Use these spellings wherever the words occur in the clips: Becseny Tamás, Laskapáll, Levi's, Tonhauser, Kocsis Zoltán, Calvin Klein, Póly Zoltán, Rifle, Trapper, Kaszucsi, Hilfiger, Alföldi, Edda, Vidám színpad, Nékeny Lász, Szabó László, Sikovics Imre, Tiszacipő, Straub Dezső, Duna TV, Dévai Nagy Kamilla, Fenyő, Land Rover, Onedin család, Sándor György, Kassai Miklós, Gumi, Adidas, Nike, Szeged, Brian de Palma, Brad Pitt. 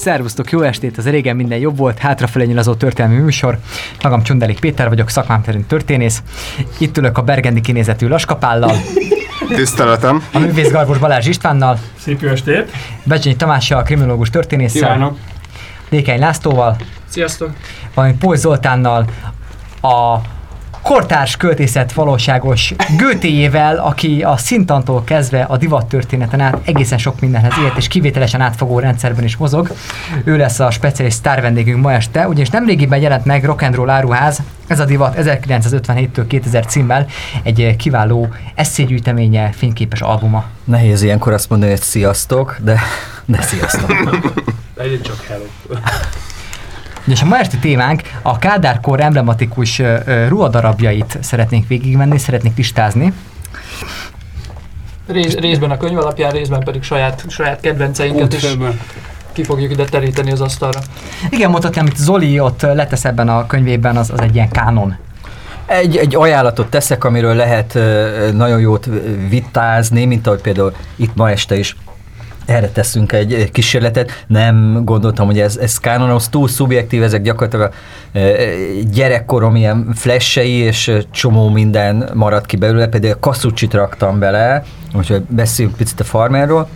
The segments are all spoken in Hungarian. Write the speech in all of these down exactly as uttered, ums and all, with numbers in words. Szervusztok, jó estét, az régen minden jobb volt, hátrafelé nyilazó történelmi műsor. Magam Csundelik Péter vagyok, szakmám terén történész. Itt ülök a bergendi kinézetű Laskapállal. Tiszteletem. A művészgarbos Balázs Istvánnal. Szép jó estét. Becseny Tamással, kriminológus történésszel. Kívánok. Nékeny Lásztóval. Sziasztok. Valamint Póly Zoltánnal, a kortárs költészet valóságos Goethéjével, aki a szintantól kezdve a divattörténeten át egészen sok mindenhez élt, és kivételesen átfogó rendszerben is mozog. Ő lesz a speciális sztárvendégünk ma este, ugyanis nemrégiben jelent meg Rock and Roll áruház, ez a divat ezerkilencszázötvenhéttől kétezer címmel egy kiváló eszégyűjteménye, fényképes albuma. Nehéz ilyenkor azt mondani, hogy sziasztok, de, de sziasztok. Legyen csak hello. És a ma esti témánk a kádárkor emblematikus ruhadarabjait szeretnénk végigmenni, szeretnénk listázni. Rész, részben a könyv alapján, részben pedig saját, saját kedvenceinket is ki fogjuk ide teríteni az asztalra. Igen, mondhatni, amit Zoli ott letesz ebben a könyvében, az, az egy ilyen kánon. Egy, egy ajánlatot teszek, amiről lehet nagyon jót vitázni, mint ahogy például itt ma este is. Erre teszünk egy kísérletet. Nem gondoltam, hogy ez, ez kánon, az túl szubjektív, ezek gyakorlatilag gyerekkorom ilyen flashei, és csomó minden maradt ki belőle, például a Kaszucsit raktam bele, úgyhogy beszéljünk picit a farmerról,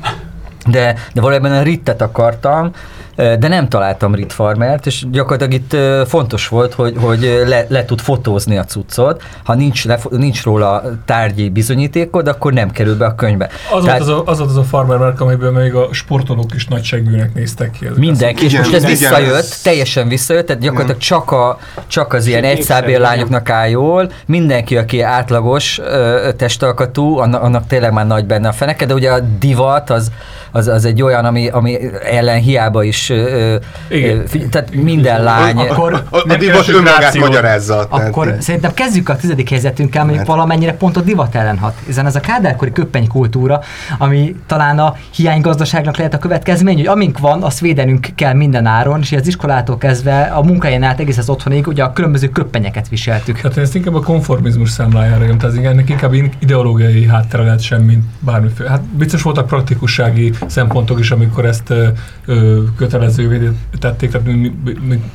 de, de valójában a Rittet akartam, de nem találtam Ritt farmert, és gyakorlatilag itt fontos volt, hogy, hogy le, le tud fotózni a cuccot. Ha nincs, le, nincs róla tárgyi bizonyítékod, akkor nem kerül be a könyvbe. Az, tehát, volt, az, a, az volt az a farmer márk, amiből még a sportolók is nagyságűnek néztek ki. Mindenki, és igen, most ez igen, visszajött, ez... teljesen visszajött, tehát gyakorlatilag csak, a, csak az ilyen egyszábér lányoknak áll jól, mindenki, aki átlagos testalkatú, annak, annak tényleg már nagy benne a feneke, de ugye a divat az, az, az egy olyan, ami, ami ellen hiába is Ö, ö, figy- tehát minden lány. Akkor a, a divat önmagát magyarázza. Akkor tehát. Szerintem kezdjük a tizedik helyzetünkkel, amelyik mert... valamennyire pont a divat ellen hat. Ezen ez a kádárkori köpenykultúra, ami talán a hiánygazdaságnak lehet a következmény, hogy amink van, azt védenünk kell minden áron, és az iskolától kezdve a munkáján át egész az otthonig, ugye a különböző köpenyeket viseltük. Hát ezt inkább a konformizmus számlájára jön, tehát ennek inkább ideológiai háttere lehet semmint bármiféle. Hát biztos voltak praktikussági szempontok is, amikor ezt ö, ö, kötelezővé tették, tehát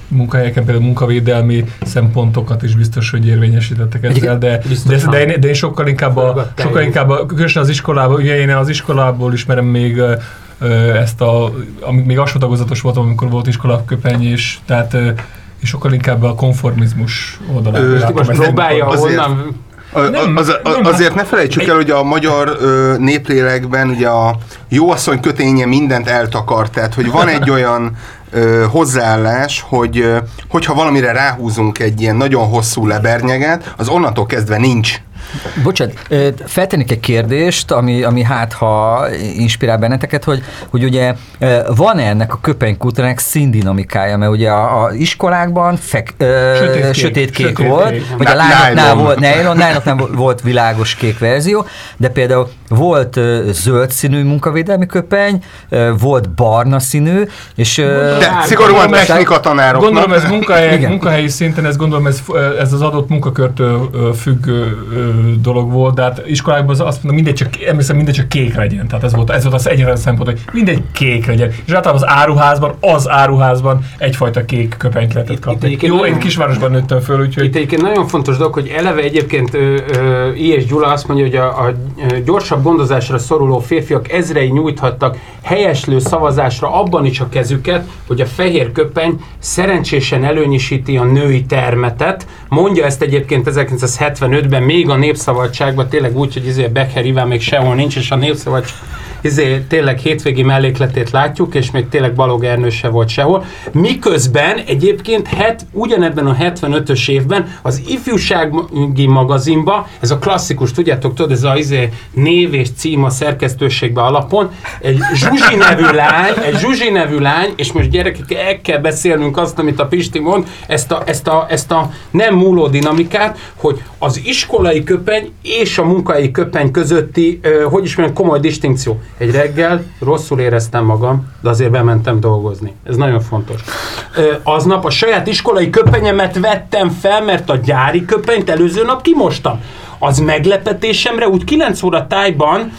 munkahelyeken például munkavédelmi szempontokat is biztos, hogy érvényesítettek ezzel, de, de, de, én, de én sokkal inkább, a, sokkal inkább a, különösen az iskolából, ugye én az iskolából ismerem még ezt a, amíg még alsó tagozatos voltam, amikor volt iskolaköpeny, és tehát és sokkal inkább a konformizmus oldalán. Most próbálja onnan... A, nem, az, az, nem, azért ne felejtsük el, hogy a magyar ö, néplélekben ugye a jóasszony köténye mindent eltakart, tehát hogy van egy olyan ö, hozzáállás, hogy ö, hogyha valamire ráhúzunk egy ilyen nagyon hosszú lebernyeget, az onnantól kezdve nincs. Bocsánat, feltennék egy kérdést, ami, ami hát ha inspirál benneteket, hogy, hogy ugye van-e ennek a köpenykultúrának színdinamikája, mert ugye a, a iskolákban fek, sötétkék, sötétkék sötét volt, kék. Vagy a lányoknál volt, nylon, lányoknál volt világos kék verzió, de például volt zöld színű munkavédelmi köpeny, volt barna színű, és... De szigorúan technikatanároknak. Gondolom ez munkahely, munkahelyi szinten, ez gondolom ez, ez az adott munkakörtől függ dolog volt, de hát iskolákban az azt mondom, mindegy csak, emlékszem, mindegy csak kék legyen. Tehát ez volt, ez volt az egyetlen szempont, hogy mindegy kék legyen. És általában az áruházban, az áruházban egyfajta kék köpenyt lehetett kapni. Jó, nagyon, én kisvárosban nőttem föl, úgyhogy... Itt egyébként nagyon fontos dolog, hogy eleve egyébként I S. Gyula azt mondja, hogy a, a gyorsabb gondozásra szoruló férfiak ezrei nyújthattak helyeslő szavazásra abban is a kezüket, hogy a fehér köpeny szerencsésen előnyisíti a női termetet. Mondja ezt egyébként ezerkilencszázhetvenötben még a Népszabadságban, tényleg úgy, hogy izé Becker Iván még sehol nincs, és a Népszabadság izé tényleg hétvégi mellékletét látjuk, és még tényleg Balog Ernő se volt sehol. Miközben egyébként het, ugyanebben a hetvenötös évben az ifjúsági magazinban, ez a klasszikus, tudjátok, tudod, ez a izé név és cím a szerkesztőségben alapon, egy Zsuzsi nevű lány, egy Zsuzsi nevű lány, és most gyerekek, el kell beszélnünk azt, amit a Pisti mond, ezt a, ezt a, ezt a nem múló dinamikát, hogy az iskolai köpeny és a munkai köpeny közötti, hogy is mondjam, komoly distinkció. Egy reggel rosszul éreztem magam, de azért bementem dolgozni. Ez nagyon fontos. Aznap a saját iskolai köpenyemet vettem fel, mert a gyári köpenyt előző nap kimostam. Az meglepetésemre úgy kilenc óra tájban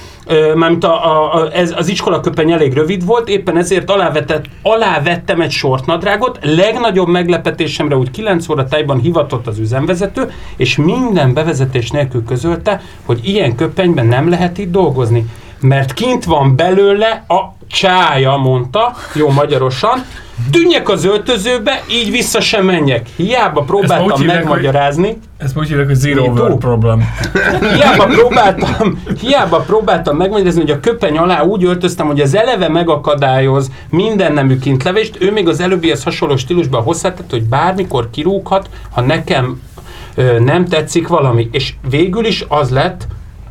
mármint a, a, a, ez, az iskolaköpeny elég rövid volt, éppen ezért alávetett, alávettem egy sortnadrágot, legnagyobb meglepetésemre úgy kilenc óra tájban hivatott az üzemvezető, és minden bevezetés nélkül közölte, hogy ilyen köpenyben nem lehet itt dolgozni, mert kint van belőle a csája, mondta, jó magyarosan, tűnjek az öltözőbe, így vissza sem menjek. Hiába próbáltam hívják, megmagyarázni. Hogy, ezt úgy hívják, hogy zero world problem. Hiába próbáltam, hiába próbáltam megmagyarázni, hogy a köpeny alá úgy öltöztem, hogy az eleve megakadályoz minden nemű kintlevést. Ő még az előbbihez hasonló stílusban hozzátett, hogy bármikor kirúghat, ha nekem ö, nem tetszik valami. És végül is az lett,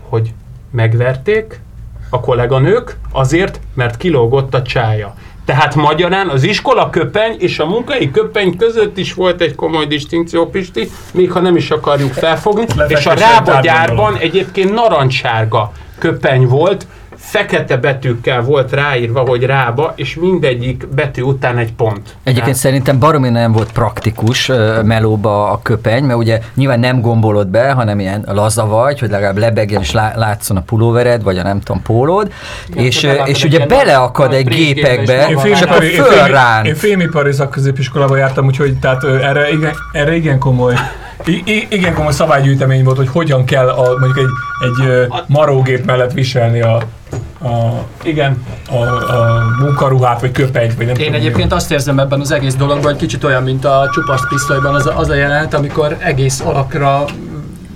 hogy megverték a kolléganők azért, mert kilógott a csája. Tehát magyarán az iskola köpeny és a munkai köpeny között is volt egy komoly distinkció, Pisti, még ha nem is akarjuk felfogni, és a Rába gyárban egyébként narancssárga köpeny volt, fekete betűkkel volt ráírva, hogy Rába, és mindegyik betű után egy pont. Egyébként hát szerintem baromi nem volt praktikus melóba a köpeny, mert ugye nyilván nem gombolod be, hanem ilyen laza vagy, hogy legalább lebegjen és látszon a pulóvered, vagy a nem tudom, pólód, igen, és, és ugye beleakad egy gépekbe, és akkor fölrán. Én fémipari szakközépiskolában jártam, úgyhogy tehát erre igen, erre igen komoly I- igen komoly szabálygyűjtemény volt, hogy hogyan kell a, mondjuk egy, egy marógép mellett viselni a, a, igen, a, a munkaruhát, vagy köpenyt, vagy nem Én tudom, egyébként mi. Azt érzem ebben az egész dologban, hogy kicsit olyan, mint a Csupaszt pisztolyban az, az a jelenet, amikor egész alakra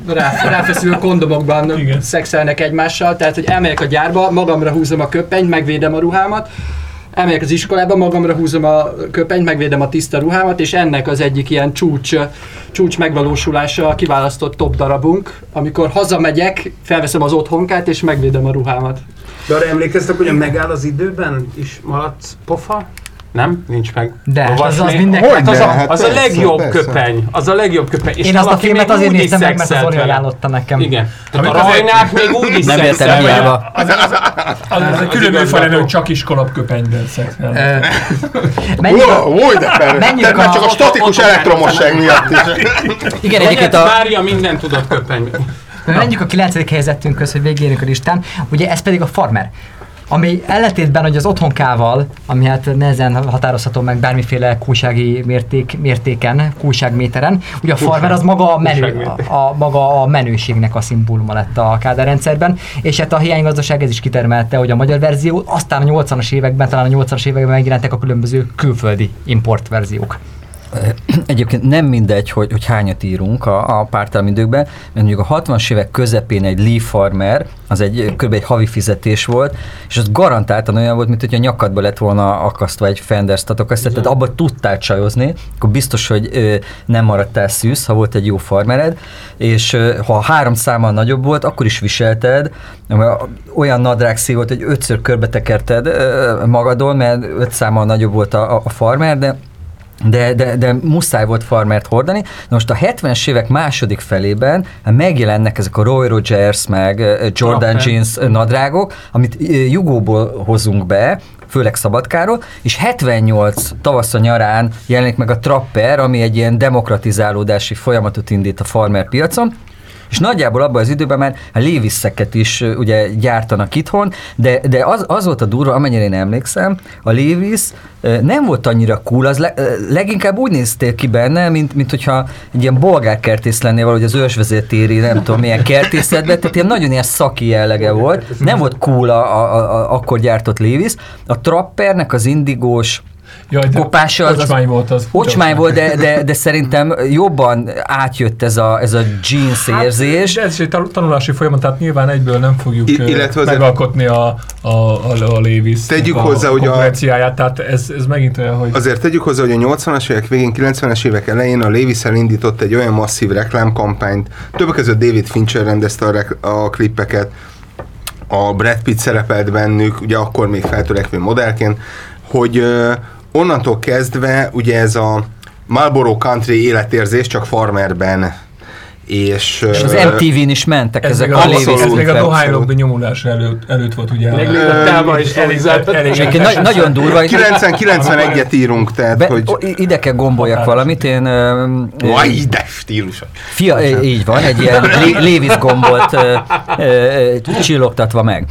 Rá, ráfeszülő kondomokban igen. szexelnek egymással, tehát hogy elmegyek a gyárba, magamra húzom a köpenyt, megvédem a ruhámat, elmegyek az iskolába, magamra húzom a köpenyt, megvédem a tiszta ruhámat, és ennek az egyik ilyen csúcs, csúcs megvalósulása a kiválasztott top darabunk, amikor hazamegyek, felveszem az otthonkát, és megvédem a ruhámat. De arra emlékeztek, hogy megáll az időben, és maradsz pofa? Nem? Nincs meg. De az, az mindenki. Hát az, hát az, az a legjobb persze. köpeny. Az a legjobb köpeny. És én azt a filmet azért néztem meg, mert az Orja ajánlotta nekem. Igen. Tehát a Rajnák még úgy is szexelt vele. Az a különböző fajlán, hogy csak iskolaköpenyben szexelt. Új, de persze. Már csak a statikus elektromosság miatt is. Igen, egyébként a... Mária minden tudott köpenyben. Menjünk a kilencedik helyzetünkhöz, hogy végigérjünk a listán. Ugye ez pedig a farmer. Ami ellentétben, hogy az otthonkával, ami hát nehezen határozható meg bármiféle kúsági mérték, mértéken, kúságméteren, ugye a farmer az maga a, menő, a, a, maga a menőségnek a szimbóluma lett a Kádár rendszerben, és hát a hiánygazdaság ez is kitermelte, hogy a magyar verzió, aztán a nyolcvanas években, talán a nyolcvanas években megjelentek a különböző külföldi importverziók. Egyébként nem mindegy, hogy, hogy hányat írunk a, a pártállami időkben, mert mondjuk a hatvanas évek közepén egy Lee farmer, az egy kb. Egy havi fizetés volt, és az garantáltan olyan volt, mint hogy a nyakadba lett volna akasztva egy Fender-statokasztát, tehát abba tudtál csajozni, akkor biztos, hogy ö, nem maradtál szűz, ha volt egy jó farmered, és ö, ha három számmal nagyobb volt, akkor is viselted, olyan nadrágszív volt, hogy ötször körbetekerted ö, magadon, mert öt számmal nagyobb volt a, a farmer, de De, de, de muszáj volt farmert hordani. De most a hetvenes évek második felében megjelennek ezek a Roy Rogers, meg Jordan Trapper jeans nadrágok, amit Jugóból hozunk be, főleg Szabadkáról, és hetvennyolc tavasz nyarán jelenik meg a Trapper, ami egy ilyen demokratizálódási folyamatot indít a farmer piacon, és nagyjából abban az időben már a Levi's-eket is ugye gyártanak itthon, de, de az, az volt a durva, amennyire én emlékszem, a Levi's nem volt annyira cool, az le, leginkább úgy néztél ki benne, mint, mint hogyha egy ilyen bolgár kertész lennél valahogy az Őrsvezetéri, nem tudom, milyen kertészetben, tehát ilyen nagyon ilyen szaki jellege volt, nem volt cool a, a, a, akkor gyártott Levi's, a Trappernek az indigós Jaj, de kopása, az ocsmány volt az. Ocsmány volt, de, de, de szerintem jobban átjött ez a, ez a jeans érzés. Hát, ez is egy tanulási folyamat, tehát nyilván egyből nem fogjuk I- megalkotni a, a, a, a Levi's tegyük hozzá, hogy a konkurenciáját, tehát ez, ez megint olyan, hogy... Azért tegyük hozzá, hogy a nyolcvanas évek végén, kilencvenes évek elején a Levi's elindított egy olyan masszív reklámkampányt, többek között David Fincher rendezte a, rek- a klippeket, a Brad Pitt szerepelt bennük, ugye akkor még feltörekvő modellként, hogy onnantól kezdve ugye ez a Marlboro Country életérzés csak farmerben És, és az em té vén is mentek ez ezek a Levi's. Ez még a dohányok benyomulása előtt, előtt volt, ugye? Legléptába is elég. Nagyon durva. kilencven kilencvenegyet írunk, tehát be, hogy... Ide kell gomboljak valamit, én... Vaj, ide stílusa. Így van, egy ilyen Levi's gombolt csillogtatva meg.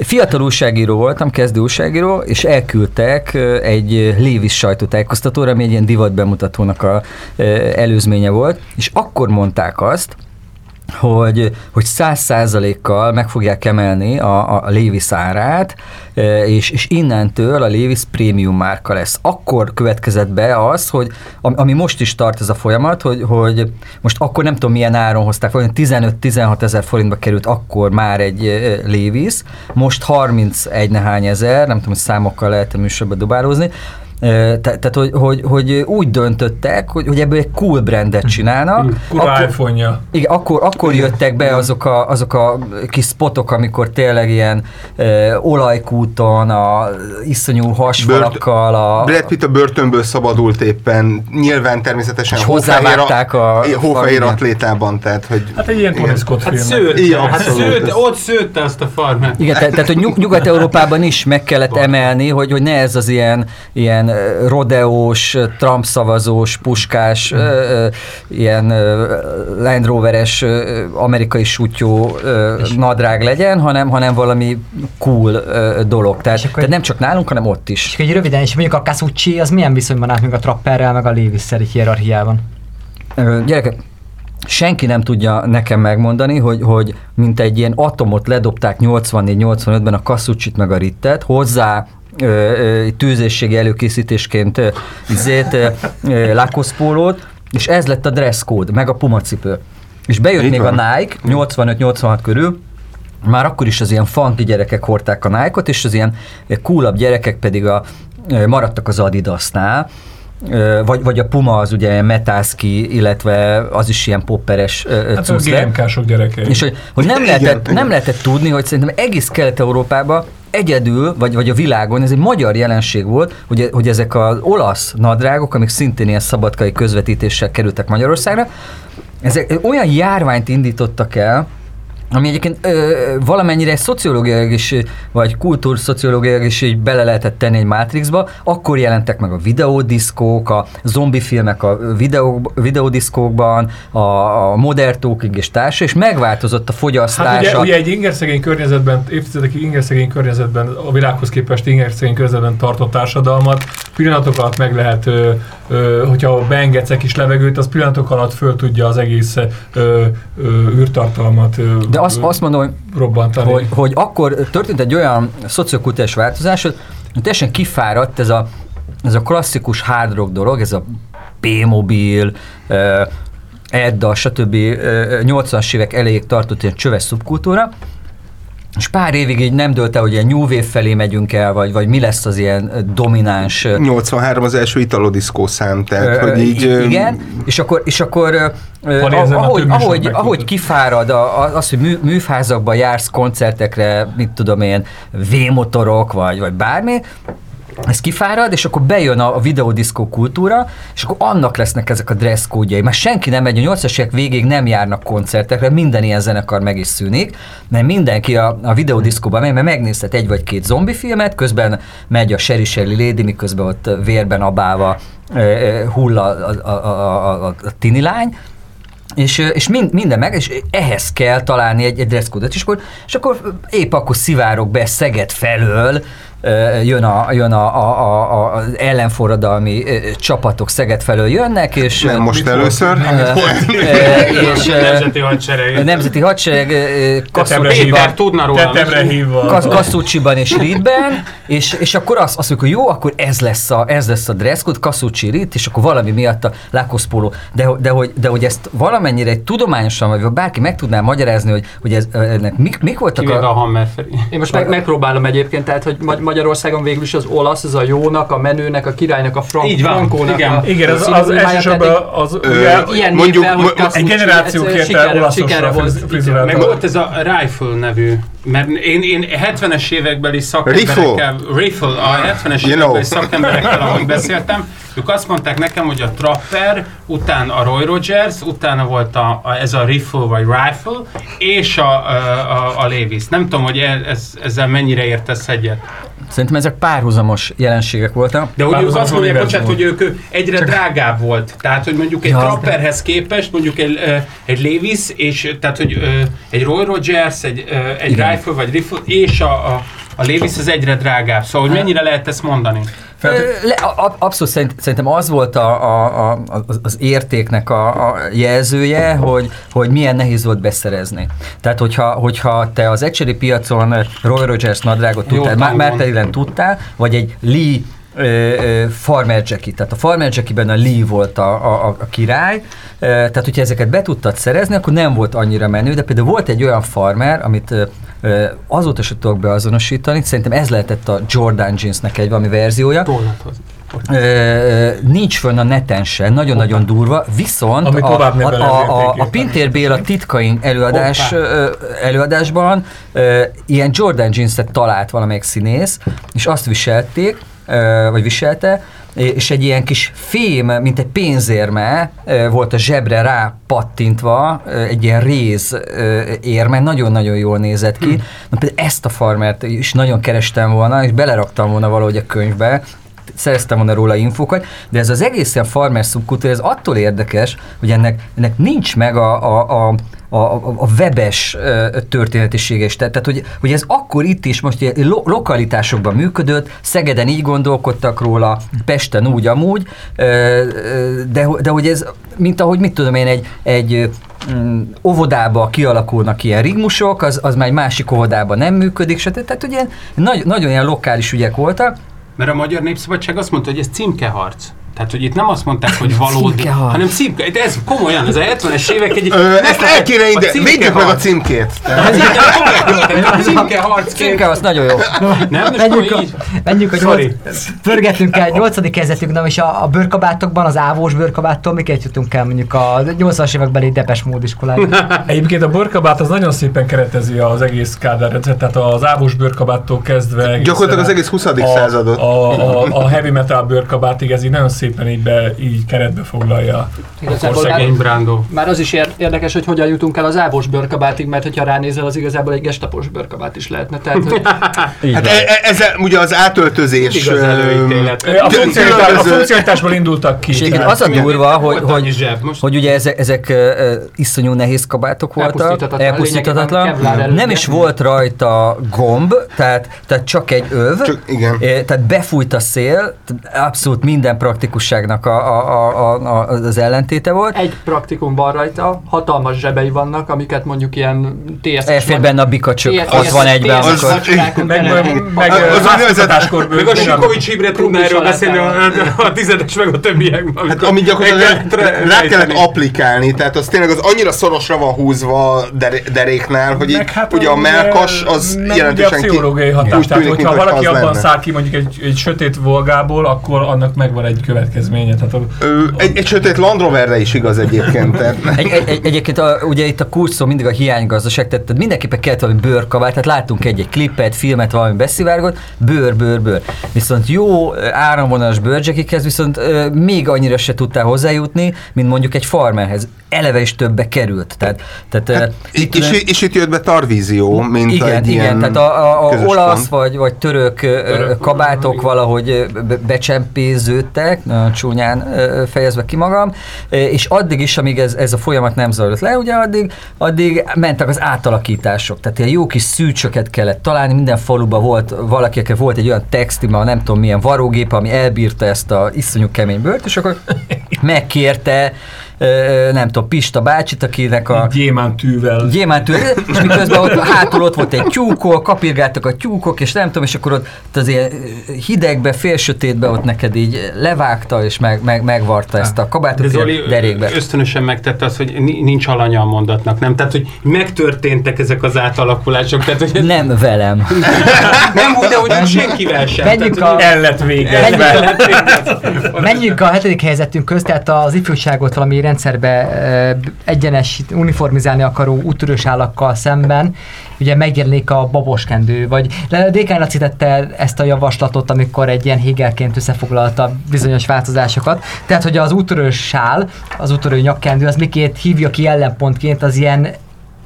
Fiatal újságíró voltam, kezdő újságíró, és elküldtek egy Levi's sajtótájékoztatóra, ami egy ilyen divatbemutatónak a előzménye volt, és akkor mondták azt, hogy hogy száz százalékkal meg fogják emelni a, a Levi's árát, és, és innentől a Levi's prémium márka lesz. Akkor következett be az, hogy ami most is tart ez a folyamat, hogy, hogy most akkor nem tudom milyen áron hozták, vagy tizenöt-tizenhat ezer forintba került akkor már egy Levi's, most harmincegy nehány ezer, nem tudom, hogy számokkal lehet a műsorba dobálózni. Te, tehát, hogy, hogy, hogy úgy döntöttek, hogy, hogy ebből egy cool brandet csinálnak. Kurva iPhone-ja. Igen, akkor, akkor jöttek be azok a, azok a kis spotok, amikor tényleg ilyen ö, olajkúton, a iszonyú hasfalakkal. A, Brad Pitt a börtönből szabadult éppen, nyilván természetesen hófehér atlétában. Tehát, hogy, hát egy ilyen Polis filmet. Szőtt, igen, hát szőtt, ott szőtte azt a farmát. Igen, tehát, hogy nyug, Nyugat-Európában is meg kellett emelni, hogy, hogy ne ez az ilyen, ilyen rodeós, Trump-szavazós, puskás, mm. ö, ilyen ö, Land Roveres, ö, amerikai sutyó ö, nadrág legyen, hanem, hanem valami cool ö, dolog. Tehát, tehát egy, nem csak nálunk, hanem ott is. És egy röviden, és mondjuk a Kaszucsi, az milyen viszonyban állunk a Trapperrel, meg a Levi's-szel hierarchiában? Ö, gyerekek, senki nem tudja nekem megmondani, hogy, hogy mint egy ilyen atomot ledobták nyolcvannégy-nyolcvanötben a Kaszucsit meg a Rittet, hozzá tűzésségi előkészítésként izét, Lacoste pólót, és ez lett a dress code, meg a pumacipő. És bejött itt még van a Nike, nyolcvanöt-nyolcvanhat körül, már akkor is az ilyen funky gyerekek hordták a Nike-ot, és az ilyen coolabb gyerekek pedig a, maradtak az Adidasnál, vagy, vagy a Puma az ugye metászki, illetve az is ilyen popperes hát cucc a gé em ká-sok gyerekei. És hogy, hogy nem, igen, lehetett, igen. nem lehetett tudni, hogy szerintem egész Kelet-Európában egyedül, vagy, vagy a világon, ez egy magyar jelenség volt, hogy, hogy ezek az olasz nadrágok, amik szintén ilyen szabadkai közvetítéssel kerültek Magyarországra, ezek olyan járványt indítottak el, ami egyébként ö, valamennyire szociológiailag is, vagy kultúrszociológiailag is így bele lehetett tenni egy mátrixba, akkor jelentek meg a videódiszkók, a zombifilmek a videó, videódiszkókban, a, a Modern Talking és társa, és megváltozott a fogyasztása. Hát ugye, ugye egy ingerszegény környezetben, évtizedekig ingerszegény környezetben, a világhoz képest ingerszegény környezetben tartott társadalmat, pillanatok alatt meg lehet, ö, ö, hogyha beengedsz egy kis levegőt, az pillanatok alatt föl tudja az egész ö, ö, űrtartalmat ö, De azt, azt mondom, hogy, hogy, hogy akkor történt egy olyan szociokulturális változás, hogy teljesen kifáradt ez a, ez a klasszikus hard rock dolog, ez a P-mobil, Edda, stb. nyolcvanas évek elejéig tartott ilyen csöves szubkultúra, és pár évig így nem dőlt el, hogy ilyen New Wave felé megyünk el, vagy, vagy mi lesz az ilyen domináns... nyolcvanhárom az első italodiszkó szám, tehát, hogy így... Igen, ö... és akkor... És akkor Ahogy, ahogy, ahogy, ahogy kifárad a, a, az, hogy mű, műfázakban jársz koncertekre, mit tudom én, V-motorok, vagy, vagy bármi, ez kifárad, és akkor bejön a, a videodiszkó kultúra, és akkor annak lesznek ezek a dress code-jai. Már senki nem megy, a nyolcas évek végig nem járnak koncertekre, minden ilyen zenekar meg is szűnik, mert mindenki a, a videodiszkóban megy, mert megnézhet egy vagy két zombi filmet, közben megy a Sherry Shirley Lady, miközben ott vérben abálva hull a, a, a, a, a tini lány, És, és mind, minden meg, és ehhez kell találni egy, egy dresszkódot, és akkor, és akkor épp akkor szivárok be Szeged felől, jön a, jön a, a, a, az ellenforradalmi csapatok Szeged felől jönnek, és... Nem most először. És nemzeti hadsereg. Nemzeti hadsereg Kaszucsiban. Tudna róla. Kaszucsiban és Rittben, és, és akkor azt, azt mondjuk, hogy jó, akkor ez lesz a, ez lesz a dress code, Kaszucsi, Ritt, és akkor valami miatt a Lacoste póló. De, de, hogy, de hogy ezt valamennyire egy tudományosan, vagy bárki meg tudná magyarázni, hogy, hogy ez, ennek mik, mik voltak Kivéd a... a Hammerferi. Én most meg, megpróbálom egyébként, tehát, hogy Magyarországon végül is az olasz, az a jónak, a menőnek, a királynak, a frank, frankónak. Igen, a, igen, az, az elsősorben az, az ugye, mondjuk, mondjuk egy generációkért olasz sikerre volt. Meg volt ez a Rifle nevű Mert én, én hetvenes évekbeli szakemberekkel, Rifle, a hetvenes évekbeli you know. szakemberekkel, ahogy beszéltem, ők azt mondták nekem, hogy a Trapper, utána a Roy Rogers, utána volt a, a, ez a Rifle vagy Rifle, és a, a, a, a Levi's. Nem tudom, hogy ez, ezzel mennyire értesz egyet. Szerintem ezek párhuzamos jelenségek voltak. De úgy ők azt mondják, bocsánat, hogy ők egyre csak drágább volt. Tehát, hogy mondjuk egy ja, Trapperhez de... képest, mondjuk egy, egy Levi's, és tehát, hogy egy Roy Rogers, egy, egy Rifle vagy Rifle, és a, a, a Levi's az egyre drágább. Szóval, hogy mennyire lehet ezt mondani? Le, abszolút szerintem az volt a, a, a, az értéknek a, a jelzője, hogy, hogy milyen nehéz volt beszerezni. Tehát, hogyha, hogyha te az egyséri piacon Roy Rogers nadrágot tudtál, már, már tényleg tudtál, vagy egy Lee farmer jacket, tehát a farmer jacketben a Lee volt a, a, a király, tehát hogyha ezeket be tudtad szerezni, akkor nem volt annyira menő, de például volt egy olyan farmer, amit azóta se tudok beazonosítani, szerintem ez lehetett a Jordan Jeansnek egy valami verziója. Tolnathoz. Ö, nincs fönn a neten se, nagyon-nagyon durva, viszont a, a, a, a Pintér Béla Titkaink előadás, előadásban ö, ilyen Jordan Jeanset talált valamelyik színész, és azt viselték, ö, vagy viselte, és egy ilyen kis fém, mint egy pénzérme volt a zsebre rá pattintva, egy ilyen réz érme, nagyon-nagyon jól nézett ki. Na például ezt a farmert is nagyon kerestem volna, és beleraktam volna valahogy a könyvbe, szereztem volna róla infókat, de ez az egész ilyen farmer szubkultúra, ez attól érdekes, hogy ennek, ennek nincs meg a, a, a A, a, a webes történetisége is. Tehát, hogy, hogy ez akkor itt is most ilyen lo, lokalitásokban működött, Szegeden így gondolkodtak róla, Pesten úgy, amúgy, de, de hogy ez, mint ahogy mit tudom én, egy, egy óvodába kialakulnak ilyen rigmusok, az, az már egy másik óvodában nem működik, stb. Tehát ugye nagy, nagyon ilyen lokális ügyek voltak. Mert a Magyar Népszabadság azt mondta, hogy ez címkeharc. Tehát, hogy itt nem azt mondták, hogy valódi, címkeharc. hanem címke, de ez komolyan, ez a hetvenes évek egy... Ö, ezt el kéne ide, védjük meg a címkét! Címkeharc! Címkeharc, nagyon jó! Nem, menjünk, hogy pörgetünk el, nyolcadik kezdetünk, nem, és a, a bőrkabátokban, az ávós bőrkabáttól miket jutunk el, mondjuk a nyolcvanas évekbeli Depes Mód iskoláig? Egyébként a bőrkabát az nagyon szépen keretezi az egész kádárrendszer, tehát az ávós bőrkabáttól kezdve... Gyakorlatilag az egész huszadik századot. A heavy metal bőrkabátig ez így nagyon szép éppen így, be, így keretbe foglalja. Igazából már, már az is érdekes, hogy hogyan jutunk el az ávós bőrkabátig, mert hogyha ránézel, az igazából egy gestapos bőrkabát is lehetne. Tehát, hogy... hát e, e, ez ugye az átöltözés. Igaz előítélet. A funkcionalitásból indultak ki. És az a durva, hogy, hogy, hogy ugye ezek, ezek iszonyú nehéz kabátok voltak, elpusztíthatatlan. Nem is volt rajta gomb, tehát, tehát csak egy öv, csak, igen. tehát befújt a szél, abszolút minden praktikus A, a, a, a, az ellentéte volt. Egy praktikum van rajta, hatalmas zsebei vannak, amiket mondjuk ilyen té es es... Elfér benne a bikacsök, ott van egyben. Az házkutatáskor bőle. Meg a Sikovics Imre tudna erről beszélni a tizedes, meg a többiekben. Hát amit gyakorlatilag rá kellett applikálni, tehát az tényleg az annyira szorosra van húzva deréknál, hogy ugye a melkas az jelentősen ki... Tehát hogyha valaki abban száll ki mondjuk egy sötét Volgából, akkor annak megvan egy követ. Tehát a, Ö, a, egy, egy sötét Land Roverre is igaz egyébként. egy, egy, egyébként a, ugye itt a kurszó mindig a hiánygazdaság, tehát mindenképpen kellett valami bőrkabát, tehát láttunk egy-egy klipet, filmet, valami beszivárgott, bőr, bőr, bőr. Viszont jó áramvonalas bőrcsekikhez viszont ö, még annyira se tudtál hozzájutni, mint mondjuk egy farmerhez. Eleve is többbe került. Tehát, tehát, hát, itt és, és, és itt jött be Tarvízió, mint igen, egy igen, ilyen tehát a, a olasz vagy, vagy török, török kabátok uh, valahogy becsempéződtek, nagyon csúnyán fejezve ki magam, és addig is, amíg ez, ez a folyamat nem zajlott le, ugye addig, addig mentek az átalakítások, tehát ilyen jó kis szűcsöket kellett találni, minden faluban volt valaki, aki volt egy olyan textima, nem tudom milyen varógép, ami elbírta ezt a iszonyú kemény bőrt, és akkor megkérte, nem tudom, Pista bácsit, akinek a... Gyémántűvel. Gyémántűvel, és miközben ott hátul ott volt egy tyúkol, kapirgáltak a tyúkok, és nem tudom, és akkor ott az ilyen hidegbe, félsötétbe ott neked így levágta, és meg, meg, megvarta ezt a kabátot ilyen derékbe. Ösztönösen megtette azt, hogy nincs alanya a mondatnak, nem? Tehát, hogy megtörténtek ezek az átalakulások. Tehát, hogy ez... Nem velem. Nem úgy, de hogy senkivel sem. Menjünk a... El lett véget. Menjünk a hetedik helyzetünk közt, tehát az ifjúságot valamire rendszerbe egyenes, uniformizálni akaró úttörős állakkal szemben ugye megjelenik a Babos Kendő, vagy Dékány Laci tette ezt a javaslatot, amikor egy ilyen hégelként összefoglalta bizonyos változásokat. Tehát, hogy az úttörő sál, az úttörő nyakkendő, az miként hívja ki ellenpontként az ilyen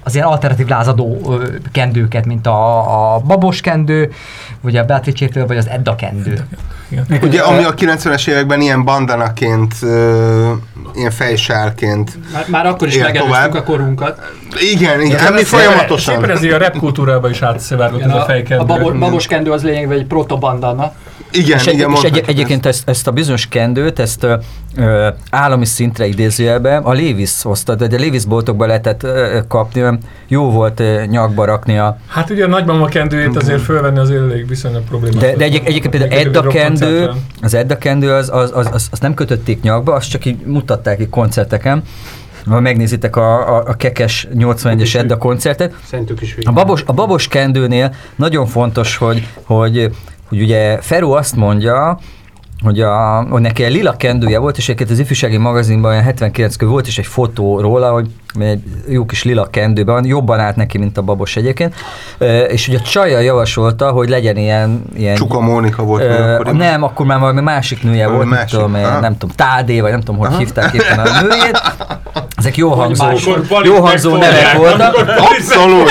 az ilyen alternatív lázadó kendőket, mint a, a Babos Kendő, vagy a Beatrice-től, vagy az Edda Kendő. Ugye, ami a kilencvenes években ilyen bandanaként, ilyen fejsálként. Már, már akkor is megelőztük a korunkat. Igen, igen, mi folyamatosan. Szépen ez a rap kultúrában is átszivárgott ez a fejkendő. A Babos Kendő az lényegében egy protobandana. Igen, és igen. Egy, és egy, egyébként ezt, ezt a bizonyos kendőt, ezt ö, állami szintre idézőjelben a Levi's hozta, de a Levi's boltokban lehetett ö, kapni, jó volt ö, nyakba rakni a... Hát ugye a nagymama kendőjét azért fölvenni az elég viszonylag problémát. De, de egy, egyébként például Edda kendő, az Edda kendő, az, az, az, az, azt nem kötötték nyakba, azt csak így mutatták így koncerteken. Ha megnézitek a, a, a kekes nyolcvanegyes Edda koncertet. A babos, a babos kendőnél nagyon fontos, hogy, hogy hogy ugye Feró azt mondja, hogy, a, hogy neki egy lila kendője volt, és egyébként az ifjúsági magazinban olyan hetvenkilenc volt is egy fotó róla, hogy egy jó kis lila kendőben van, jobban állt neki, mint a Babos egyébként. E, és ugye a csaja javasolta, hogy legyen ilyen... ilyen Csuka Mónika volt. E, akkor nem, akkor már valami másik nője volt, másik. Mit tudom, én, nem tudom, Tádé, vagy nem tudom, hogy aha. Hívták éppen a nőjét. Ezek jó hangzó, jó hangzó nevek voltak. Abszolút!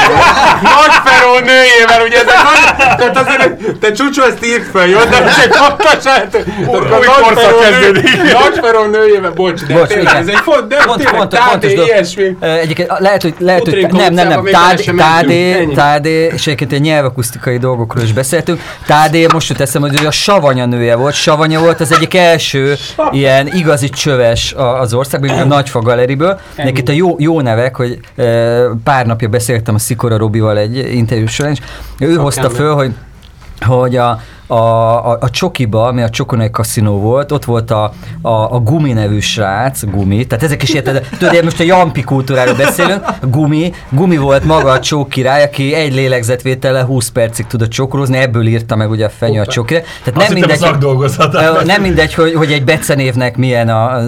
Nagy Feró nőjével, ugye ezek nagy... Tehát azért, te Csucsó ezt írd fel, jó? De ez egy fakkasát! Új korszak kezdődik! Nagy Feró nőjével, bocs, de tényleg ez egy font, egyébként lehet, hogy, lehet, hogy nem, nem, nem, Tádé, Tádé, és egyébként egy nyelvakusztikai dolgokról is beszéltünk, Tádé most jut eszembe, hogy a Savanya nője volt, Savanya volt az egyik első ilyen igazi csöves az országban, a Nagyfa Galeriből, egyébként a jó, jó nevek, hogy pár napja beszéltem a Szikora Robival egy interjú során, és ő hozta föl, hogy, hogy a A, a, a Csokiba, ami a Csokonai kaszinó volt, ott volt a, a, a Gumi nevű srác, Gumi, tehát ezek is érted, tudod, most a jampi kultúráról beszélünk, Gumi, Gumi volt maga a Csókirály, aki egy lélegzetvétele húsz percig tudott csókolózni, ebből írta meg ugye a fenyő a Csókirály. Tehát nem mindegy, hogy, nem mindegy, hogy, hogy egy becenévnek milyen, a, a,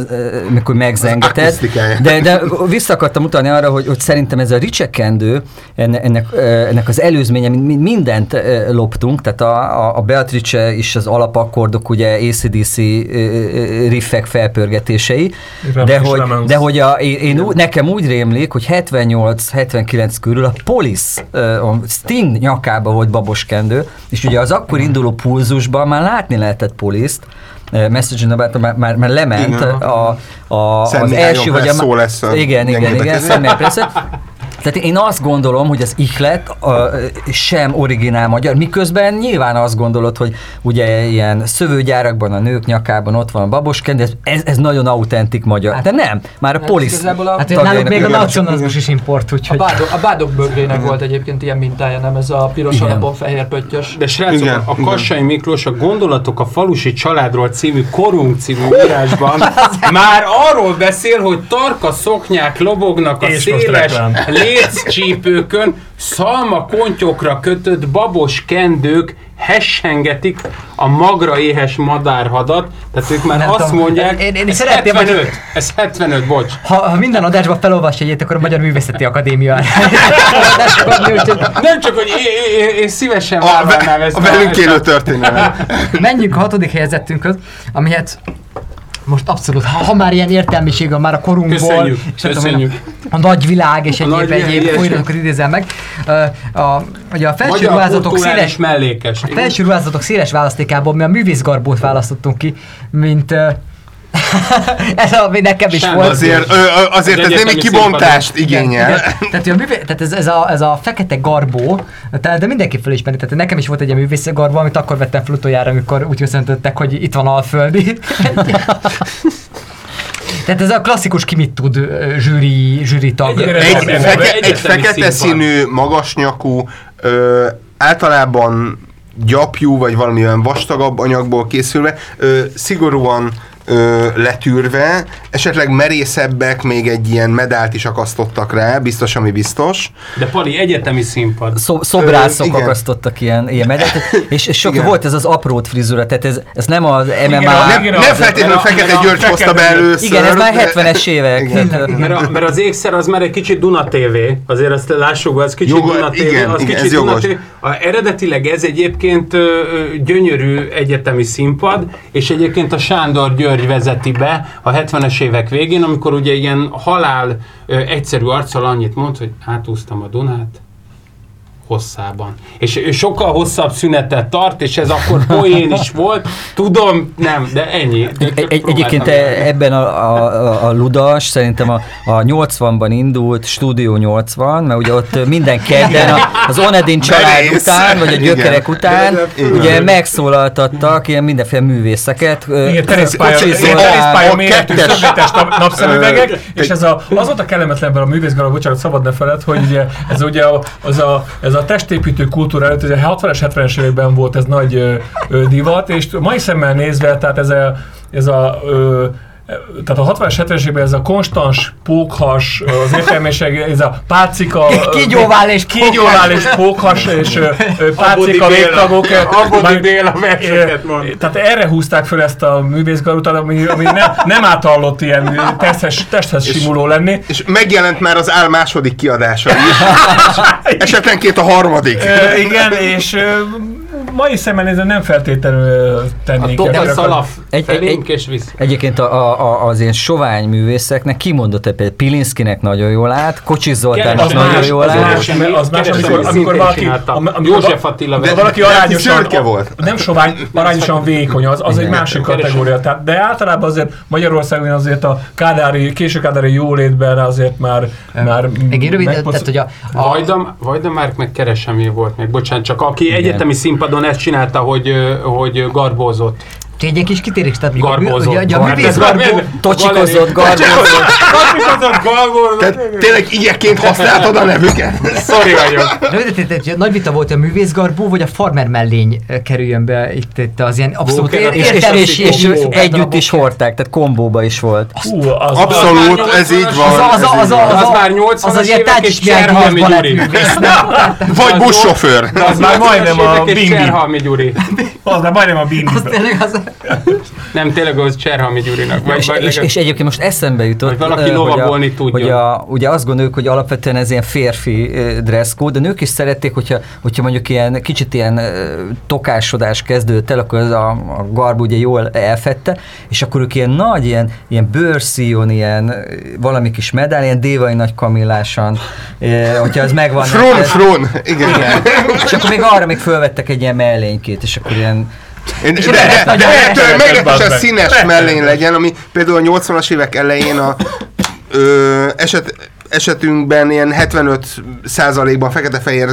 mikor megzengetett, de, de vissza akartam utalni arra, hogy, hogy szerintem ez a ricsekendő, ennek, ennek az előzménye, mindent loptunk, tehát a, a Beatrice is az alapakkordok, ugye á cé dé cé riffek felpörgetései, de hogy, de hogy a, én, ú, nekem úgy rémlik, hogy hetvennyolc hetvenkilenc körül a Polis a Sting nyakába volt Babos Kendő, és ugye az akkor induló pulzusban már látni lehetett Poliszt, Message-en abáltam, már, már, már lement a, a, az első, vagy a... Szó lesz a igen, igen, igen, Szent Tehát én azt gondolom, hogy az ihlet uh, sem originál magyar, miközben nyilván azt gondolod, hogy ugye ilyen szövőgyárakban, a nők nyakában ott van a Babos Kendő, ez, ez nagyon autentik magyar, hát, de nem, már a Polis tagjainak. Hát náluk még a nacionalizmus is import, úgyhogy... A, bádog, a Bádog bögrének volt egyébként ilyen mintája, nem ez a piros igen. Alapon fehér pöttyös. De srácok, igen, a Kassai Miklós a Gondolatok a falusi családról című korunk című írásban már arról beszél, hogy tarka szoknyák lobognak a széles létcsípőkön, szalmakontyokra kötött babos kendők hessengetik a magra éhes madárhadat, tehát ők már nem azt tudom. Mondják, én, én ez hetvenöt, hogy... ez hetvenöt, bocs. Ha, ha minden adásban felolvasja egyet, akkor a Magyar Művészeti Akadémián. Nem csak, hogy én, én, én szívesen vállalnám ezt. A velünk élő történelem. Menjünk a hatodik helyezettünkhöz, amihez most abszolút, ha, ha már ilyen értelmisége, már a korunkból, köszönjük, és köszönjük. Tudom, a nagyvilág és egyéb egyéb folyamatokat idézel meg. A, a, ugye a felsőruházatok széles, széles választékából mi a művészgarbót választottunk ki, mint... ez a, nekem is sem volt. Azért, ö, azért ez némi kibontást igényel. Igen, igen. Tehát, a művé, tehát ez, ez, a, ez a fekete garbó, tehát, de mindenki felismeri. Tehát nekem is volt egy ilyen művész garbó, amit akkor vettem fel utoljára, amikor úgy köszöntöttek, hogy itt van Alföldi. Tehát ez a klasszikus ki mit tud zsűri, zsűri tag. Egy, egy, egy, feke, egy fekete színű, magasnyakú, ö, általában gyapjú, vagy valami olyan vastagabb anyagból készülve, ö, szigorúan ö, letűrve, esetleg merészebbek még egy ilyen medált is akasztottak rá, biztos, ami biztos. De Pali, egyetemi színpad. Szob- szobrászok ö, akasztottak ilyen, ilyen medált, és, és sok igen. volt ez az aprót frizura, tehát ez, ez nem az em em á. Igen, nem, nem feltétlenül Fekete György hozta be először. Igen, ez már hetvenes évek. Igen. Igen. Mert, a, mert az ékszer az már egy kicsit Duna té vé, azért azt lássuk, az kicsit Joga, Duna té vé. Igen, az igen, kicsit ez Duna té vé. A, eredetileg ez egyébként ö, gyönyörű egyetemi színpad, és egyébként a Sándor György vezeti be a hetvenes évek végén, amikor ugye ilyen halál ö, egyszerű arccal annyit mond, hogy átúztam a Dunát hosszában. És ő sokkal hosszabb szünetet tart, és ez akkor poén is volt, tudom, nem, de ennyi. De egy, egy, egyébként el. ebben a, a, a Ludas szerintem a, a nyolcvanban indult Stúdió nyolcvan, mert ugye ott minden kedden az Onedin család után, vagy a Gyökerek igen. után, igen. ugye igen. megszólaltattak ilyen mindenféle művészeket. Igen, Terészpálya méretű szögletes napszemüvegek, és ez a, az volt a kellemetlenben a művészgarab, bocsánat, szabad ne feled, hogy ez ugye az a ez a testépítő kultúra előtt, ugye hatvanas, hetvenes években volt ez nagy ö, ö, divat, és mai szemmel nézve, tehát ez a, ez a ö, tehát a hatvanas, hetvenes években ez a konstans pókhas, az értelméség, ez a pácika, kígyóvál és pókhas, és pácika végtagok. Abodi Béla verseket mond. Tehát erre húzták föl ezt a művészgarút, ami, ami nem, nem átallott ilyen teszes, testhez és, simuló lenni. És megjelent már az Ál második kiadása is. Esetenként a harmadik. E, igen, és... mai szemmel nézve nem feltétlenül tennék. A dobás szalaf egy, felénk és visz. Egyébként a, a, az ilyen sovány művészeknek kimondott, például Pilinszkinek nagyon jól állt, Kocsis Zoltának nagyon más, jól állt. Az, az más, amikor, amikor valaki... Am, am, József Attila. De valaki arányosan... Nem sovány, arányosan vékony, az, az egy másik kategória. Tehát, de általában azért Magyarországon azért a kádári, késő kádári jólétben azért már... már egy rövid, tehát hogy a... Vajdamárk meg Keresemé volt meg, bocsánat, csak aki egyetemi színpadon ezt csinálta, hogy, hogy garbózott. Egy ilyen kis kitérés, tehát garbózott. Ugye a művész garbózott, tocsikozott, garbózott. Tocsikozott, garbózott. Tehát tényleg igyeként használtad a nevüket. Sorry vagyok. Nagy vita volt, hogy a művész garbó vagy a farmer mellény kerüljön be itt az ilyen abszolút értelmés. És együtt is hordták, tehát kombóba is volt. Abszolút, ez így van. Az már nyolcvanas évek és Cserhalmi Gyuri. Vagy buszsofőr. Az már majdnem a Bindi. Cserhalmi Gyuri. Az már majdnem a Bindi. Nem, tényleg az Cserhalmi Gyurinak. Vagy, és, vagy és, és egyébként most eszembe jutott, valaki lovabolni tudjon. Hogy a, ugye azt gondoljuk, hogy alapvetően ez ilyen férfi dresszkód, de nők is szerették, hogyha, hogyha mondjuk ilyen kicsit ilyen tokásodás kezdődött el, akkor ez a, a garb ugye jól elfette, és akkor ők ilyen nagy, ilyen, ilyen bőrszíjon, ilyen valami kis medál, ilyen Dévai Nagy Kamillásan, hogyha az megvan. Frón, frón! Igen. Igen. És akkor még arra még fölvettek egy ilyen mellénykét, és akkor ilyen Én, de de, de ettől meglehetősen színes be. mellény legyen, ami például a nyolcvanas évek elején a ö, eset, esetünkben ilyen hetvenöt százalékban fekete-fehér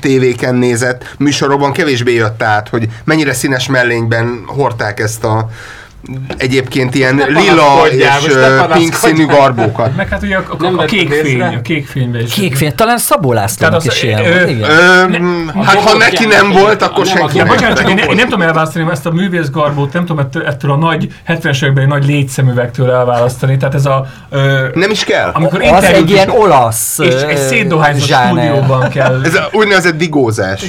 tévéken nézett műsorokban kevésbé jött át, hogy mennyire színes mellényben hordták ezt a egyébként ilyen ne lila és pink színű garbókat. Meg hát ugye a, a, a, a kékfény, a kékfényben is. Kékfény, talán Szabó Lászlónak is ilyen volt. Hát ha neki nem volt, akkor senki nem. Én nem tudom elválasztani ezt a művészgarbót, nem tudom ettől a nagy hetvenes években nagy légyszemüvegtől elválasztani. Tehát ez a... Nem is kell. Az egy ilyen olasz zsáner. És egy szétdohányzott stúdióban kell. Ez úgynevezett digózás.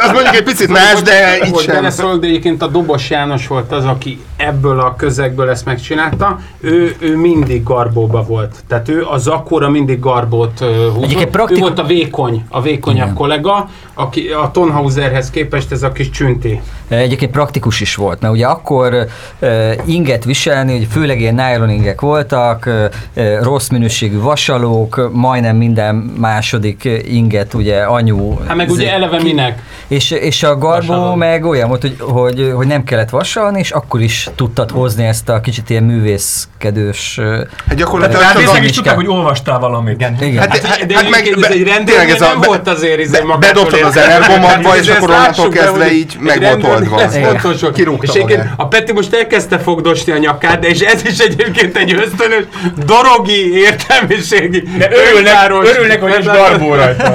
Az mondjuk egy picit más, de így sem. De egyébként a Dobos János volt az, aki ebből a közegből ezt megcsinálta, ő, ő mindig garbóba volt. Tehát ő az akkora mindig garbót húzott. Praktik... Ő volt a vékony, a vékonyabb igen. kollega, aki a Tonhauserhez képest ez a kis csünti. Egyébként praktikus is volt, mert ugye akkor e, inget viselni, hogy főleg ilyen nylon ingek voltak, e, rossz minőségű vasalók, majdnem minden második inget ugye anyu... Hát meg ugye eleve minek? És, és a garbó vasaló. Meg olyan volt, hogy, hogy, hogy nem kellett vasalni, és akkor is tudtad hozni ezt a kicsit ilyen művészkedős... Hát gyakorlatilag hát viszont is tudták, hogy olvastál valamit. Igen. Igen. Hát, hát, de hát meg, ez egy rendőr, nem be, volt azért izé be, magától. Bedobtad az energomatba, és akkor onnantól kezdve így meg volt zöld van. Ez fontos, hogy kirúgtam. És a Peti most elkezdte fogdosni a nyakát, és ez is egyébként egy ösztönös, dorogi, értelmiségi, örülnek, örülnek, hogy is darbó rajta.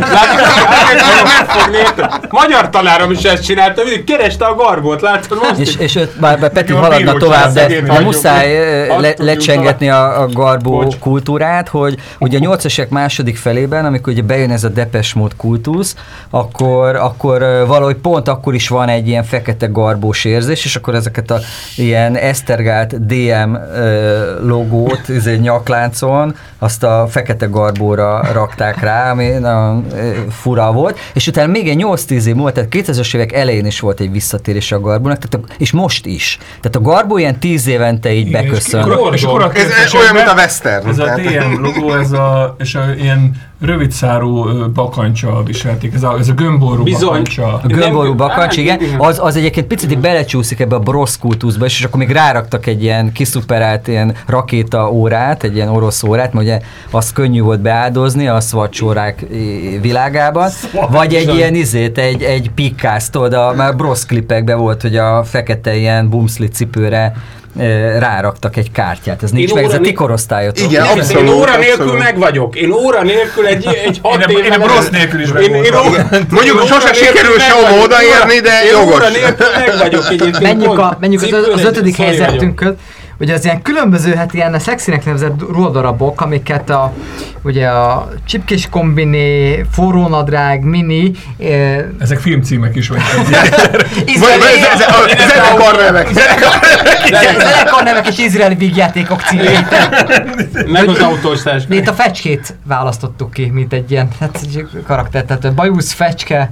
Magyar tanárom is ezt csinálta, mindig kereste a garbót, látod most? És, és őt, bár Peti haladna tovább, de muszáj le, lecsengetni a, a garbó Bocs. kultúrát, hogy ugye a nyolcasok második felében, amikor ugye bejön ez a Depeche Mode kultusz, akkor, akkor valahogy pont akkor is van egy ilyen fekete garbós érzés, és akkor ezeket a ilyen esztergált dé em logót nyakláncon, azt a fekete garbóra rakták rá, ami nagyon fura volt, és utána még egy nyolc-tíz év múlva, tehát kétezres évek elején is volt egy visszatérés a garbónak, tehát a, és most is. Tehát a garbó ilyen tíz évente így igen, beköszön. És kora, és kora ez, ez olyan, mint a western. Ez tehát. A té em logó, ez a, és a ilyen rövidszárú bakancsa viselték, ez a, ez a gömború Bizony. bakancsa. A gömború bakancs, igen. Az, az egyébként picit belecsúszik ebbe a brosz kultuszba, és akkor még ráraktak egy ilyen kiszuperált ilyen rakéta órát, egy ilyen orosz órát, mert ugye azt könnyű volt beáldozni a szvacsórák világában, Szvacsán. vagy egy ilyen izét, egy, egy pikáztól, de már brosz klipekben volt, hogy a fekete ilyen bumszli cipőre ráraktak egy kártyát. Ez nincs én meg, ez a ti korosztályotok. Igen, abszolút, én óra abszolút. nélkül meg vagyok. Én óra nélkül egy, egy hat éve... Én a rossz nélkül is meg voltam. Mondjuk sose sikerül sem odaérni, de én jogos. Én óra nélkül meg vagyok egyébként. Menjünk, a, menjünk az, az ötödik helyzetünkhöz. Ugye az ilyen különböző, hát ilyen szexinek nevezett ruhadarabok, amiket a, ugye a csipkés kombiné, forrónadrág, mini... Eh... Ezek filmcímek is vagyok. Zenekarnevek! Zenekarnevek és izraeli vígjátékok címeit. Meg az autós társak. Itt a fecskét választottuk ki, mint egy ilyen hát, karakter, tehát bajusz, fecske.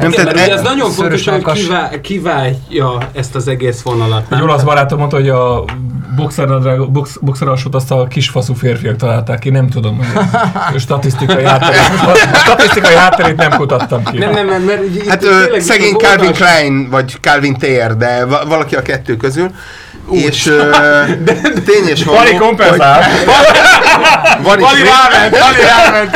Nem, nem, tehát, mert ez nagyon fontos, hogy kiválja, kiválja ezt az egész vonalat. Egy olasz barátom mondta, hogy a box, boxeralsót azt a kisfaszú férfiak találták ki, nem tudom, hogy a statisztikai hátterét, a statisztikai hátterét nem kutattam ki. Nem, nem, nem, mert ugye, hát ö, szegény Calvin Klein, vagy Calvin té er, de valaki a kettő közül. Úgy. És uh, tény és való... Vali kompenzál! Vali ráment, Vali ráment!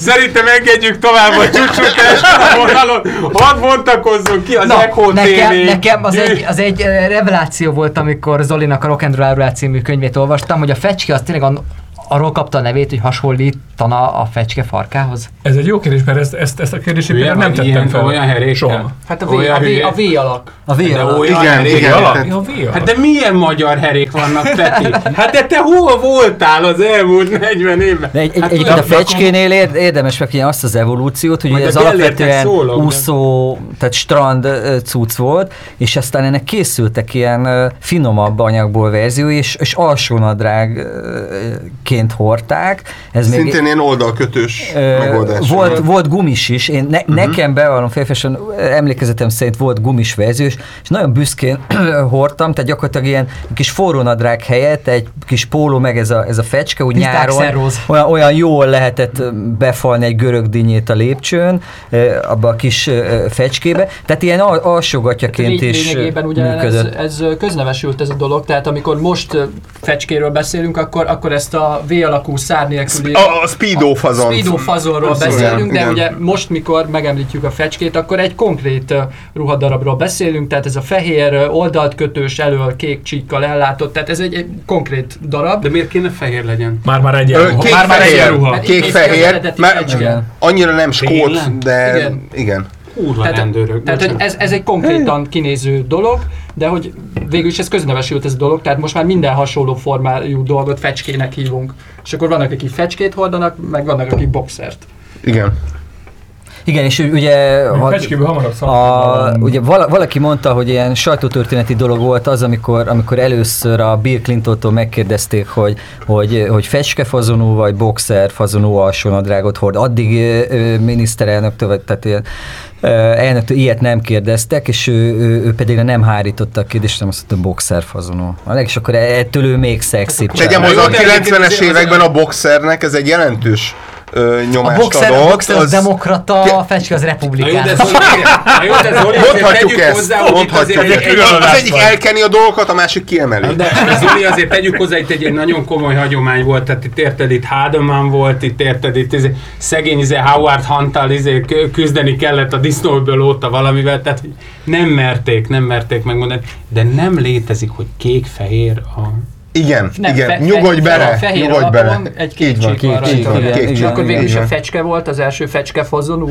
Szerintem engedjük tovább a csúcsútest a vonalon. Hadd bontakozzon ki az no, Echo nekem, té vé. Nekem az egy, az egy reveláció volt, amikor Zolinak a Rock and Roll című könyvét olvastam, hogy a fecske az tényleg a... arról kapta a nevét, hogy hasonlítana a fecske farkához? Ez egy jó kérdés, mert ezt, ezt, ezt a kérdését olyan, nem tettem fel. Olyan herékkel. Hát a V-alak. A V-alak. Igen, V-alak. Hát de milyen magyar herék vannak, Peti? Hát de te hol voltál az elmúlt negyven évben? Egyébként a fecskénél érdemes megfigyelni azt az evolúciót, hogy ez alapvetően úszó, tehát strand cucc volt, és aztán ennek készültek ilyen finomabb anyagból verziói, és alsónadrágként hordták. Ez szintén még, ilyen oldalkötős ö, megoldás. Volt, volt gumis is. Én ne, uh-huh. Nekem bevallom félfesen, emlékezetem szerint volt gumis verzió, és nagyon büszkén hordtam, tehát gyakorlatilag ilyen kis forrónadrág helyett egy kis póló, meg ez a, ez a fecske, úgy Pizdák nyáron olyan, olyan jól lehetett befalni egy görög dinnyét a lépcsőn, abba a kis fecskébe, tehát ilyen alsógatyaként hát is működött. Ez, ez köznevesült ez a dolog, tehát amikor most fecskéről beszélünk, akkor, akkor ezt a V-alakú szár nélküli... A, a speedo fazon. A speedo fazonról beszélünk, de ugye most, mikor megemlítjük a fecskét, akkor egy konkrét ruhadarabról beszélünk, tehát ez a fehér oldalt kötős, elől kék csíkkal ellátott, tehát ez egy, egy konkrét darab. De miért kéne fehér legyen? Már-már egyenruha. Már-már egyenruha. Kék-fehér. Annyira nem skót, de igen. igen. Úrva tehát, rendőrök. Tehát hogy ez, ez egy konkrétan kinéző dolog, de hogy végül is ez köznevesült ez a dolog, tehát most már minden hasonló formájú dolgot fecskének hívunk. És akkor vannak, akik fecskét hordanak, meg vannak, akik boxert. Igen. Igen, és ugye, a, a, ugye valaki mondta, hogy ilyen sajtótörténeti dolog volt az, amikor, amikor először a Bill Clintontól megkérdezték, hogy, hogy, hogy fecskefazonú vagy boxerfazonú alsónadrágot hord. Addig ő, miniszterelnöktől, tehát ilyen elnöktől ilyet nem kérdeztek, és ő, ő, ő pedig nem hárította a kérdést, nem azt mondta, hogy boxerfazonú. És akkor ettől ő még szexibb. Tegyem hozzá, a kilencvenes években a boxernek ez egy jelentős ö, nyomást a boxer, adott. A boxer az, az demokrata, ki... a fecske az republikánus. Mondhatjuk ezt, mondhatjuk ezt. Az egyik elkeni a dolgokat, a másik kiemeli. De Zoli, azért tegyük hozzá, itt egy nagyon komoly hagyomány volt, tehát itt érted, itt Hádeman volt, itt érted, itt szegény Howard Hunt-tal küzdeni kellett a disznóből óta valamivel, tehát nem merték, nem merték megmondani, de nem létezik, hogy kék-fehér a... Igen, nem, igen, fe- nyugodj bele, nyugodj bele. Egy kékcsík van rajta. És akkor végül is a fecske volt, az első fecskefazzonú.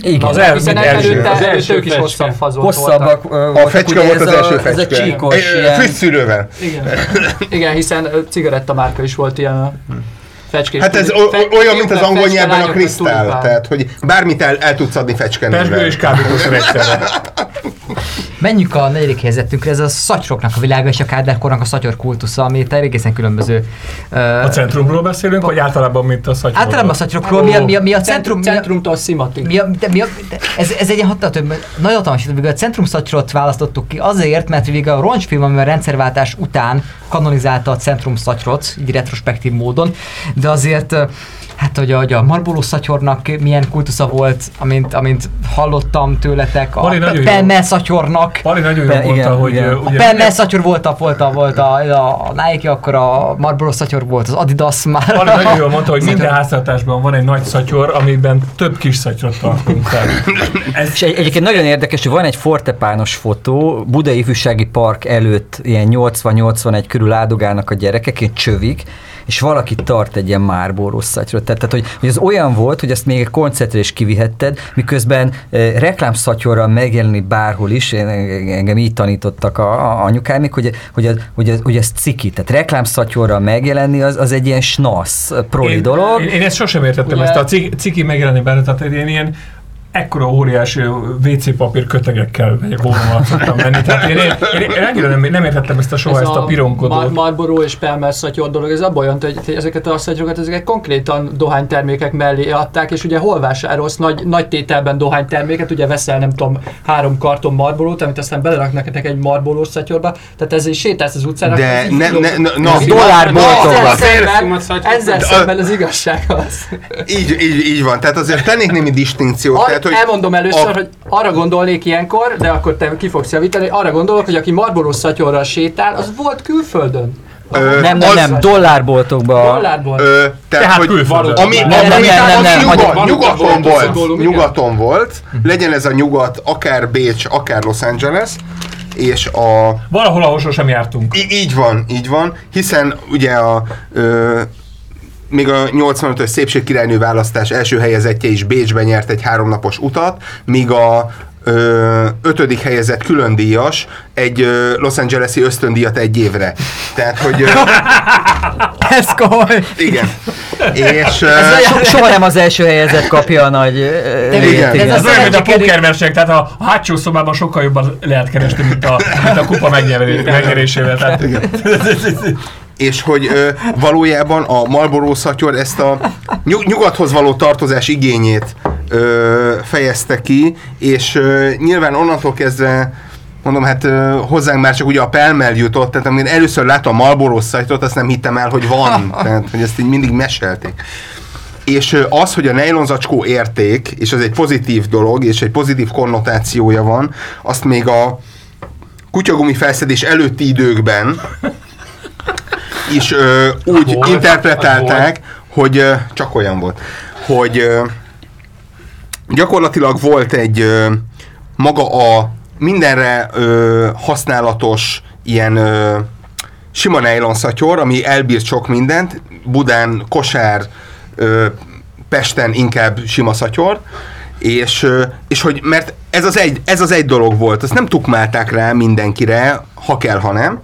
Igen, az első, az első, az első is hosszabb fazon voltak. A fecske volt az első fecske. Ez egy csíkos. Fűszűrővel. Igen, hiszen cigarettamárka is volt ilyen. Fecskés, hát ez o- fe- olyan, mint az angol nyelven a krisztál, tehát, hogy bármit el, el tudsz adni fecskenővel. Pesgő és kábítószer egyszerre. Menjünk a negyedik helyzetünkre, ez a szatyroknak a világa és a kádárkornak a szatyor kultusza, ami egészen különböző. Uh, a centrumról beszélünk, pa- vagy általában mint a szatyorról? Általában a szatyrokról, oh. mi, a, mi, a, mi a centrum... Centrumtól szimatik. Mi a, mi a, ez, ez egy hatalmas, nagyon hatalmas, hogy a centrum szatyrot választottuk ki azért, mert végül a roncsfilm, amivel a rendszerváltás után kanonizálta a centrum szatyrot, így retrospektív módon, de azért, hát hogy a, hogy a marboló szatyornak milyen kultusza volt, amint, amint hallottam tőletek, a penne szatyornak. Pali nagyon jó volt, hogy... A penne szatyor volt a, volt a, volt a, a, a Nike, akkor a marboló szatyor volt, az Adidas már. Pali nagyon jól mondta, hogy minden háztartásban van egy nagy szatyor, amiben több kis szatyrot tartunk fel. És egy, egyébként nagyon érdekes, hogy van egy fortepános fotó, Budai Ifjúsági Park előtt ilyen nyolcvan-nyolcvanegy körül áldogálnak a gyerekek, egy csövik, és valaki tart egy ilyen márborós szatyrot. Tehát, hogy, hogy az olyan volt, hogy ezt még egy koncertre is kivihetted, miközben eh, reklámszatyorral megjelenni bárhol is, engem így tanítottak a, a anyukámik, hogy, hogy, az, hogy, az, hogy ez ciki. Tehát reklámszatyorral megjelenni az, az egy ilyen snasz, proli én, dolog. Én, én ezt sosem értettem, ugye... ezt a ciki, ciki megjelenni bárhol, tehát én ilyen ekkora óriási vé cé papír kötegekkel egy hónap szoktam menni. Tehát én, én, én, én annyira nem, nem értettem ezt a soha, ez ezt a, a pironkodót. Mar- marboró és Pelmer szatyor dolog, ez abban olyan, hogy, hogy ezeket a szatyrokat ezeket konkrétan dohánytermékek mellé adták, és ugye hol vásárolsz nagy, nagy tételben dohányterméket, ugye veszel nem tudom három karton marborót, amit aztán beleraknak nektek egy marborós szatyorba, tehát ez így sétálsz az utcára. De nem, nem, dollárboltokban. Ezzel szemben az igazság az. Így van, tehát azért tennék némi distinkciót. Elmondom először, a... hogy arra gondolnék ilyenkor, de akkor te ki fogsz javítani, arra gondolok, hogy aki marborós szatyorral sétál, az volt külföldön. Ö, nem, nem, nem, dollárboltokban. Dollárboltok. Ö, tehát, tehát külföldön. Ami, nem, nem, nem, nem, nyugat, nyugaton volt, nyugaton volt, legyen ez a nyugat, akár Bécs, akár Los Angeles, és a... Valahol, ahol sosem jártunk. Í- így van, így van, hiszen ugye a... Ö, még a nyolcvanötös szépségkirálynő választás első helyezettje is Bécsben nyert egy háromnapos utat, míg a ö, ötödik helyezett külön díjas egy ö, Los Angeles-i ösztöndíjat egy évre. Tehát, hogy... Ö, ez komoly! Igen. És, ö, so, soha nem az első helyezett kapja a nagy... Ö, igen. Igen. Ez, ez az olyan, mint a pókerverseny, tehát a hátsó szobában sokkal jobban lehet keresni, mint a, mint a kupa megnyerésével. Tehát, igen. És hogy ö, valójában a Marlboro szatyor ezt a nyug- nyugathoz való tartozás igényét ö, fejezte ki, és ö, nyilván onnantól kezdve, mondom, hát ö, hozzánk már csak ugye a Pelmel jutott, tehát amikor először láttam a Marlboro szatyort, azt nem hittem el, hogy van, tehát hogy ezt így mindig meselték. És ö, az, hogy a nylon zacskó érték, és az egy pozitív dolog, és egy pozitív konnotációja van, azt még a kutyagumi felszedés előtti időkben is ö, úgy volt, interpretálták, hogy ö, csak olyan volt, hogy ö, gyakorlatilag volt egy ö, maga a mindenre ö, használatos ilyen ö, sima nylon szatyor, ami elbírt sok mindent, Budán, kosár, ö, Pesten inkább sima szatyor, és, ö, és hogy mert ez az, egy, ez az egy dolog volt, ezt nem tukmálták rá mindenkire, ha kell, ha nem,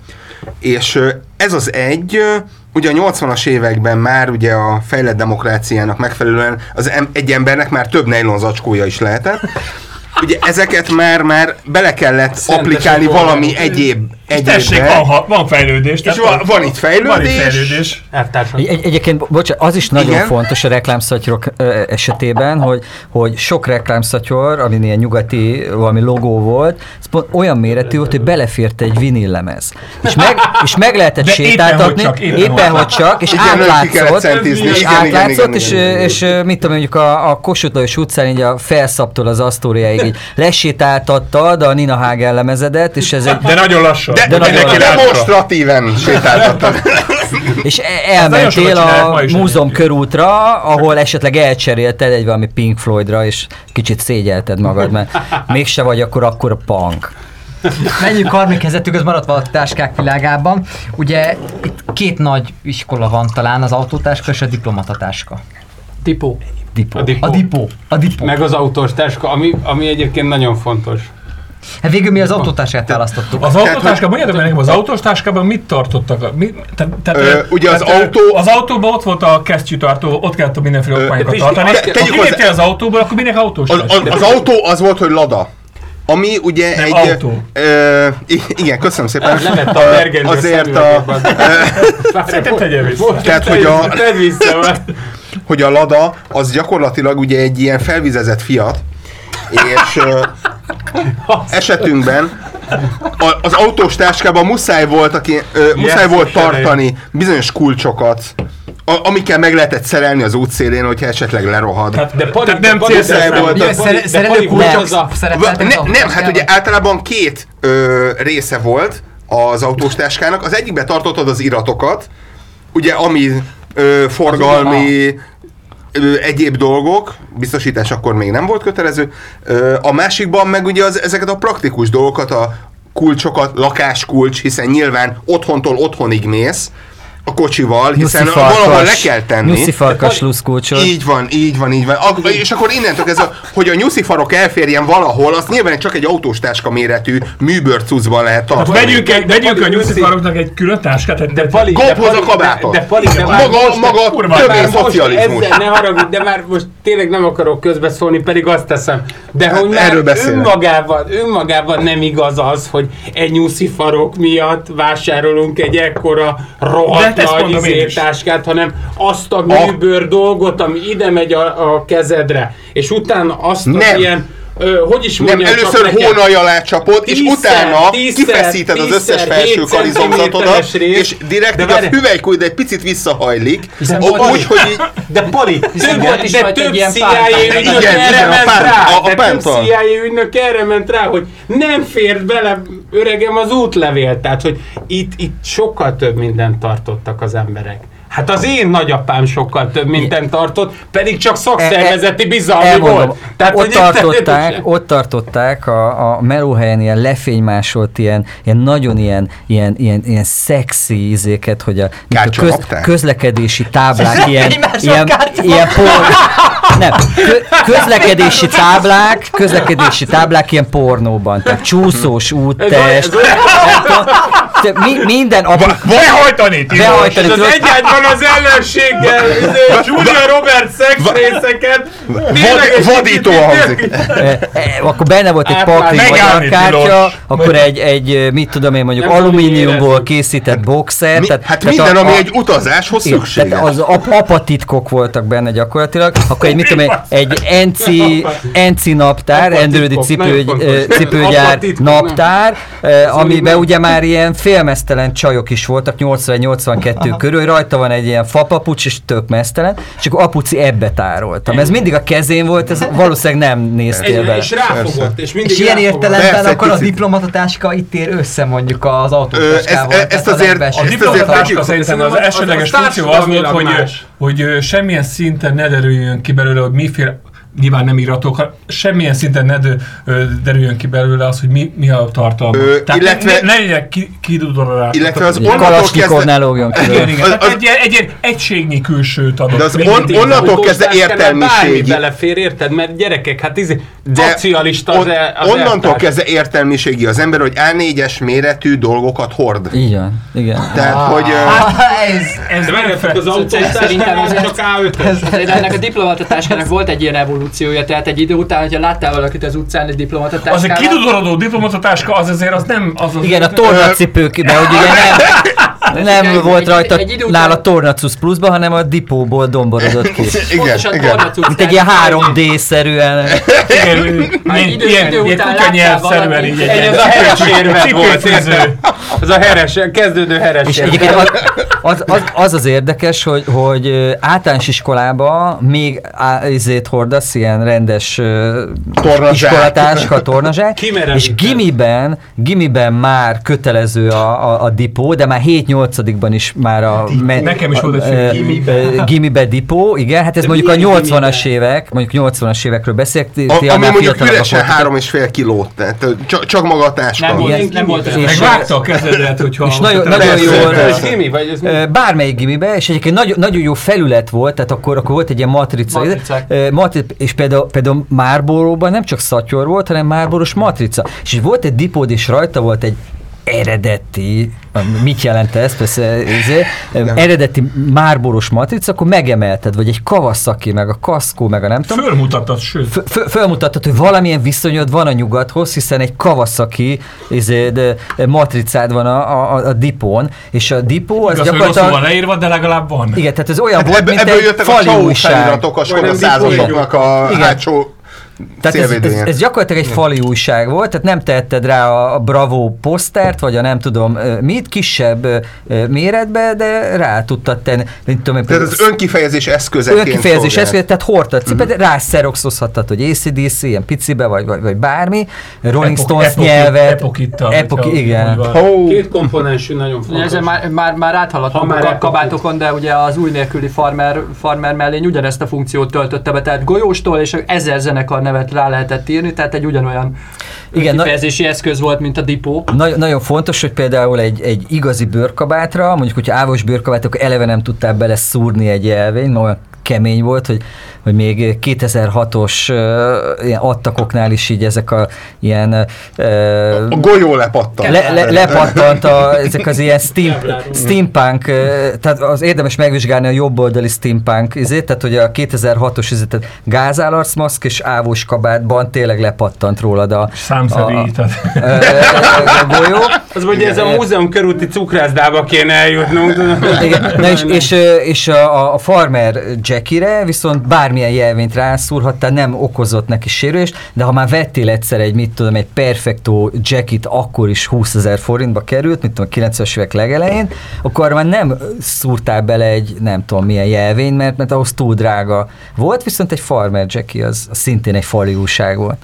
és ö, ez az egy, ugye a nyolcvanas években már ugye a fejlett demokráciának megfelelően az em- egy embernek már több nylon zacskója is lehetett. Ugye ezeket már, már bele kellett Szentesen applikálni valami egyéb, Tessék, van, ha, van fejlődés. És van, van itt fejlődés. fejlődés. Egy, egyébként, bocsánat, az is nagyon Igen. fontos a reklámszatyorok esetében, hogy, hogy sok reklámszatyor, ami ilyen nyugati, valami logó volt, olyan méretű volt, hogy belefért egy vinillemez. És meg, és meg lehetett de sétáltatni, éppen, éppen, éppen hogy csak, és igen, átlátszott, centízni, és, igen, átlátszott igen, igen, és, igen, igen, és, és mit tudom, mondjuk a, a Kossuth Lajos utcán, így a Felszaptól az Asztóriáig így lesétáltattad a Nina Hagen lemezedet, és ez egy... De nagyon lassan. De, de, de neki demonstratíven sétáltattad. És elmentél a múzeum körútra, ahol esetleg elcserélted egy valami Pink Floydra, és kicsit szégyelted magad, mert mégse vagy akkor akkor punk. Menjünk karmikezzetük, az maradva a táskák világában. Ugye itt két nagy iskola van talán, az autótáska és a diplomatatáska. Dipó. Dipó. A dipó. A dipó. A dipó. Meg az autós táska, ami, ami egyébként nagyon fontos. Hát végül mi az autótáskát választottuk. Az autótáska, mondjátok meg nekem, az autótáskában mit tartottak? Mi, te, te, ö, te, ugye az, te, autó... az autóban ott volt a kesztyűtartó, ott kellett mindenféle okmányokat tartani. Te, ha kiléptél az autóból, akkor minek autós az, az, az autó az volt, hogy Lada. Ami ugye nem, egy... autó. Ö, igen, köszönöm szépen. Nem lett a vergelő szemüvegekben. Szerintem tegyél vissza. Tehát, hogy a... Tedd vissza, mert... Hogy a Lada, az gyakorlatilag ugye egy ilyen felvizezett Fiat, és ö, esetünkben a, az autós táskában muszáj volt, aki, ö, muszáj yes, volt tartani elég. bizonyos kulcsokat, a, amikkel meg lehetett szerelni az útszélén, hogyha esetleg lerohad. Tehát, de pari, Tehát nem célszerű volt. Szerelő kulcshoz a szerepeltek az autótáskában? Nem, hát ugye általában két ö, része volt az autós táskának. Az egyikbe tartottad az iratokat, ugye ami ö, forgalmi... egyéb dolgok, biztosítás akkor még nem volt kötelező, a másikban meg ugye az, ezeket a praktikus dolgokat, a kulcsokat, lakáskulcs, hiszen nyilván otthontól otthonig mész a kocsival, hiszen valahol le kell tenni. Nyuszifarkas luszkulcsot. Így van, így van, így van. A, és akkor innentől ez a, hogy a nyuszifarok elférjen valahol, azt nyilván csak egy autós táska méretű műbőrcucban lehet tartani. Hát vegyünk, egy, vegyünk a nyuszifaroknak egy külön táskát. De Pali, kophoz a kabátot. De, de Pali, de maga, most, maga kurva, többé szocializmus. Ezzel ne haragudj, de már most tényleg nem akarok közbeszólni, pedig azt teszem. De hát, hogy már önmagában, önmagában nem igaz az, hogy egy nyuszifarok miatt vásárolunk egy ekkora rohadt nagy izétáskát, hanem azt a műbőr dolgot, ami ide megy a, a kezedre, és utána azt nem. ilyen, ö, hogy is mondjam, nem, először hónalj alá csapod, tízszer, és utána tízszer, kifeszíted tízszer, az összes felső karizomzatodat, és direkt a hüvelykújd egy picit visszahajlik, úgy, hogy így... De Pali, de több szí áj éj ügynök erre ment rá, hogy nem fért bele öregem az útlevél, tehát hogy itt, itt sokkal több mindent tartottak az emberek. Hát az én nagyapám sokkal több mindent tartott, pedig csak szakszervezeti bizalmi volt. Tehát ott, tartották, ott tartották a, a melóhelyen ilyen lefénymásolt, ilyen, ilyen nagyon ilyen, ilyen, ilyen, ilyen szexi ízéket, hogy a, a köz, közlekedési táblák, ilyen, ilyen, ilyen por... Nem, kö, közlekedési táblák, közlekedési táblák ilyen pornóban, tehát csúszós úttest, mi, minden abban... Behajtani! Behajtani! Egyáltalán az ellenséggel, Julia Roberts szexrészeket... Vadító hangzik! Akkor benne volt egy pakli magyarkártya, akkor egy, egy, mit tudom én, mondjuk alumíniumból készített boxer. Hát minden, ami egy utazáshoz szükséges. Az apatitkok voltak benne gyakorlatilag, akkor egy, mit tudom én, egy enci naptár, endődi cipőgyár naptár, amiben ugye már ilyen félmeztelen csajok is voltak, nyolcvan-nyolcvankettő körül, rajta van egy ilyen fapapucs, és tök meztelen, és akkor apuci ebbe tároltam. Ez mindig a kezén volt, ez valószínűleg nem néztél bele. És ráfogott, és mindig És ilyen ráfogott. értelemben Persze, akkor kicsit. a diplomatatáska itt ér össze mondjuk az autótáskával. Ez, ezt azért... A, a diplomatatáska szerintem az esetleges funkció az volt, hogy, hogy semmilyen szinten ne derüljön ki belőle, hogy miféle... Nyilván nem íratok, semmilyen szinten ne derüljön ki belőle az, hogy mi, mi a tartalma. Ö, Tehát illetve, ne, ne legyen kidudorolás. Illetve az onnantól kezdve... ne lógjon ki. Igen, igen. Az, az, egy, egy, egy egységnyi külsőt adott. De az on, onnantól kezdve értelmiségi. Bármi belefér, érted? Mert gyerekek, hát izé... Szocialista on, az, az Onnantól kezdve értelmiségi az ember, hogy á négyes méretű dolgokat hord. Igen, igen. Tehát, ah, hogy... Ez megfelelően az autótáskában, csak á ötös. Ennek a diplomatatáskában volt egy ilyen evolúciója, tehát egy idő után után, hogyha láttál valakit az utcán egy diplomatatáskával... Az egy kidudorodó diplomatatáska, az azért az nem... Az az igen, a tornacipők, de hogy ugye nem, nem igen, volt egy, rajta egy, egy nála tornacusz pluszban, hanem a dipóból domborodott ki. Igen, igen. Mint egy ilyen három dé-szerűen... Mint ilyen kukanyelvszerűen így egy... Ez a heres érve volt. Ez a heres, kezdődő heres érve. Az az, az az érdekes, hogy, hogy általános iskolába még ezért hordasz ilyen rendes iskolatáska, tornazsák, és gimiben, gimiben már kötelező a, a, a dipó, de már hét-nyolcadikban is már a... Me, nekem is volt egy gimiben. Gimiben dipó, igen, hát ez de mondjuk a nyolcvanas évek, mondjuk nyolcvanas évekről beszéltél, ti annál fiatalabbak voltak. Három és fél kilót, csak, csak maga a táska. Nem volt, nem volt. Megvágta a kezedet, hogyha... És nagyon jól... Bármelyik gimibe, és egyébként nagyon, nagyon jó felület volt, tehát akkor, akkor volt egy ilyen matrica. E, matri, és például, például Marlboro-ban nem csak szatyor volt, hanem Marlboros matrica. És volt egy dipód, és rajta volt egy eredeti, mit jelent ez, persze, ezért, eredeti Marlboros matrica, akkor megemelted, vagy egy Kawasaki, meg a Kaskó, meg a nem tudom. Fölmutattad, sőt. F- fölmutattad, hogy valamilyen viszonyod van a nyugathoz, hiszen egy Kawasaki ezért, matricád van a, a, a dipón, és a dipó az igaz, gyakorlatilag... Igaz, leírva, de legalább van. Igen, tehát ez olyan volt, Ebb, mint egy fali újság. A sorozázatoknak a hátsó... Tehát ez, ez, ez gyakorlatilag egy fali újság volt, tehát nem tehetted rá a, a Bravo posztert, vagy a nem tudom mit, kisebb méretbe, de rá tudtad tenni. Tudom, tehát az önkifejezés eszközeként önkifejezés eszközeként, tehát hordtad cipet, uh-huh. rá szerokszozhattad, hogy á cé dé cé, ilyen picibe, vagy, vagy, vagy bármi, Rolling Epo- Stones epoki, nyelvet. Epokita. Epoki, igen. Oh. Két komponensű nagyon fontos. Ezen már, már, már áthaladtunk a kabátokon, de ugye az új nélküli farmer, farmer mellény ugyanezt a funkciót töltötte be, tehát golyóstól és ezer zenekar nevet rá lehetett írni, tehát egy ugyanolyan igen, kifejezési na- eszköz volt, mint a dipó. Na- nagyon fontos, hogy például egy, egy igazi bőrkabátra, mondjuk, hogyha ávos bőrkabát, akkor eleve nem tudtál bele szúrni egy jelvényt, olyan kemény volt, hogy, hogy még kétezer-hatos uh, ilyen attakoknál is így ezek a ilyen... Uh, a golyó lepattant. Le, le, lepattant a, ezek az ilyen steam, steampunk, uh, tehát az érdemes megvizsgálni a jobboldali steampunk izét, tehát hogy a kétezer-hatos izét, tehát gázálarcmaszk és ávós kabátban tényleg lepattant rólad a... Számszerűített. A, a, a, a golyó. Az mondja, ez a múzeum körúti cukrászdába kéne eljutnunk. Igen, na és, és, és a, a farmer Jackire, viszont bármilyen jelvényt rászúrhattál, nem okozott neki sérülést, de ha már vettél egyszer egy, mit tudom, egy perfektó jacket, akkor is húszezer forintba került, mit tudom, kilencvenes évek legelején, akkor már nem szúrtál bele egy nem tudom milyen jelvényt, mert, mert ahhoz túl drága volt, viszont egy farmer jacky az, az szintén egy fali újság volt.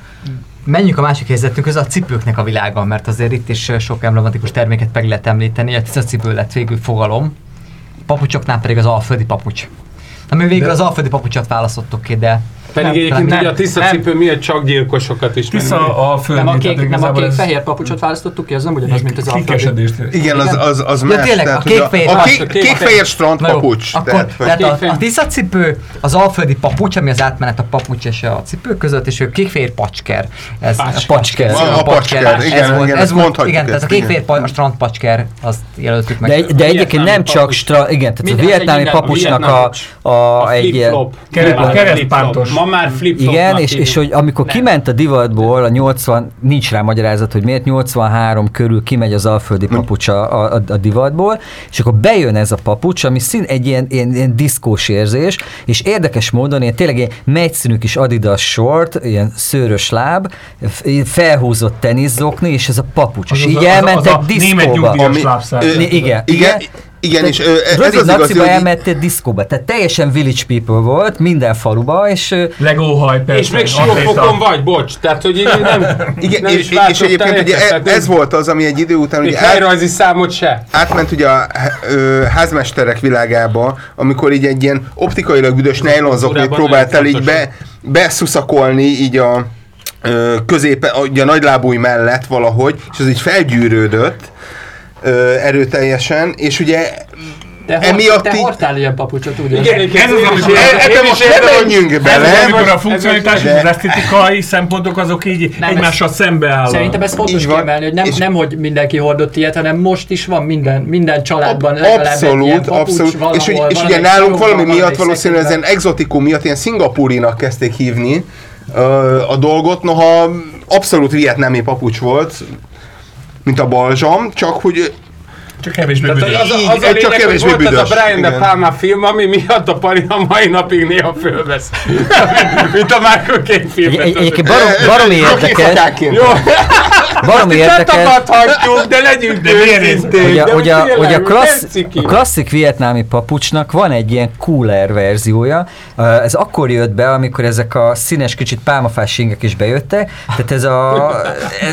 Menjünk a másik helyzetünkhöz, a cipőknek a világa, mert azért itt is sok emblematikus terméket meg lehet említeni, a tiszacipő lett végül fogalom, papucsoknál pedig az alföldi papucs. Na, mi végül de... az alföldi papucsot választottuk ki, de... Pedig nem, egyébként nem, ugye a tiszacipő miért csak gyilkosokat is. Tisza alföldi. Nem a kék, nem a kék fehér papucsot választottuk ki, az nem ugyanaz, mint az alföldi. Igen, az, az, az ja, más. Tényleg, a kék-fehér a kék, kék strand papucs. Jó, akkor, tehát a, a tiszacipő, az alföldi papucs, ami az átmenet a papucs és a cipő között, és a kék-fehér pacsker. Ez Pács, pacsker. A pacsker, igen, ez mondhatjuk. Igen, tehát a kék-fehér strand pacsker, azt jelöltük meg. De egyébként nem csak strand, igen, tehát a vietnámi papucsnak a egy keresztpántos. Már igen, és, és hogy amikor nem. kiment a divatból a nyolcvan, nincs rá magyarázat, hogy miért nyolcvanhárom körül kimegy az alföldi papucs a, a, a divatból, és akkor bejön ez a papucs, ami szín egy ilyen, ilyen, ilyen diszkós érzés, és érdekes módon ilyen tényleg ilyen megyszínű kis Adidas short, ilyen szőrös láb, felhúzott teniszokni, és ez a papucs. Az és az így az elmentek az a diszkóba. Ami, ö, igen, igen. Igen, és ez az igazi, hogy... Rövid naciba elmentél diszkóba, tehát teljesen village people volt, minden faluba, és... Legóhaj, persze. És meg siófokon vagy, bocs, tehát hogy így nem, igen, nem és, is váltottál. És egyébként ugye ez, ez volt az, ami egy idő után... Még helyrajzi számot se. Átment ugye a ö, házmesterek világába, amikor így egy ilyen optikailag üdös nejlonzoknét próbáltál így be, beszuszakolni így a ö, középen, ugye a nagylábúj mellett valahogy, és az így felgyűrődött, erőteljesen, és ugye de emiatt... Te hordtál ilyen papucsot, ugye? Igen, ez az, amit ebben most ne menjünk bele. Ez az, amikor a funkcionalitás és az esztétikai szempontok azok így egymással szembeállnak. Szerintem ez fontos kiemelni, hogy nem, nem, hogy mindenki hordott ilyet, hanem most is van minden, minden családban. Abszolút, abszolút. És ugye nálunk valami miatt valószínűleg ezen exotikum miatt ilyen szingapúrinak kezdték hívni, a dolgot, noha abszolút vietnámi papucs volt, mint a balzsam, csak hogy... Csak kevésbé büdös. Az, az, az a lényeg, csak kevésbé volt büdös. Ez a Brian de Palma film, ami miatt a Pali a mai napig néha fölvesz. Mint a Michael Caine filmet. Egyébként baromi érdekes. Baromi érdekes. Nem tagadhatjuk, de legyünk őszintén. Hogy a klasszik vietnámi papucsnak van egy ilyen cooler verziója. Ez akkor jött be, amikor ezek a színes, kicsit pálmafás síngek is bejöttek. Tehát ez a,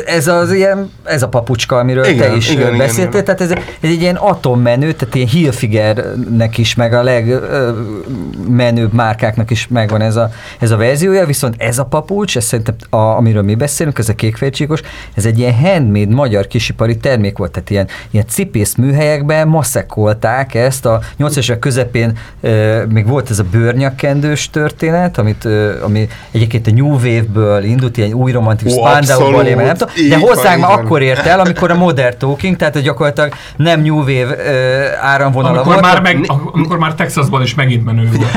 ez az ilyen, ez a papucska, amiről igen, te is igen, beszéltél. Igen, tehát ez Ez egy ilyen atommenő, tehát ilyen Hilfigernek is, meg a legmenőbb márkáknak is megvan ez a, ez a verziója, viszont ez a papucs, ez szerintem, a, amiről mi beszélünk, ez a kékfélcsíkos, ez egy ilyen handmade magyar kisipari termék volt, tehát ilyen, ilyen cipész műhelyekben maszekolták ezt, a nyolcvanas évek közepén e, még volt ez a bőrnyakkendős történet, amit, e, ami egyébként a New Wave-ből indult, ilyen új romantik spandauban, nem tudom, de hozzánk már akkor ért el, amikor a Modern Talking, tehát gyakorlatilag nem New Wave uh, áramvonala amikor volt. Már meg, ne, amikor már Texasban is megint menő volt.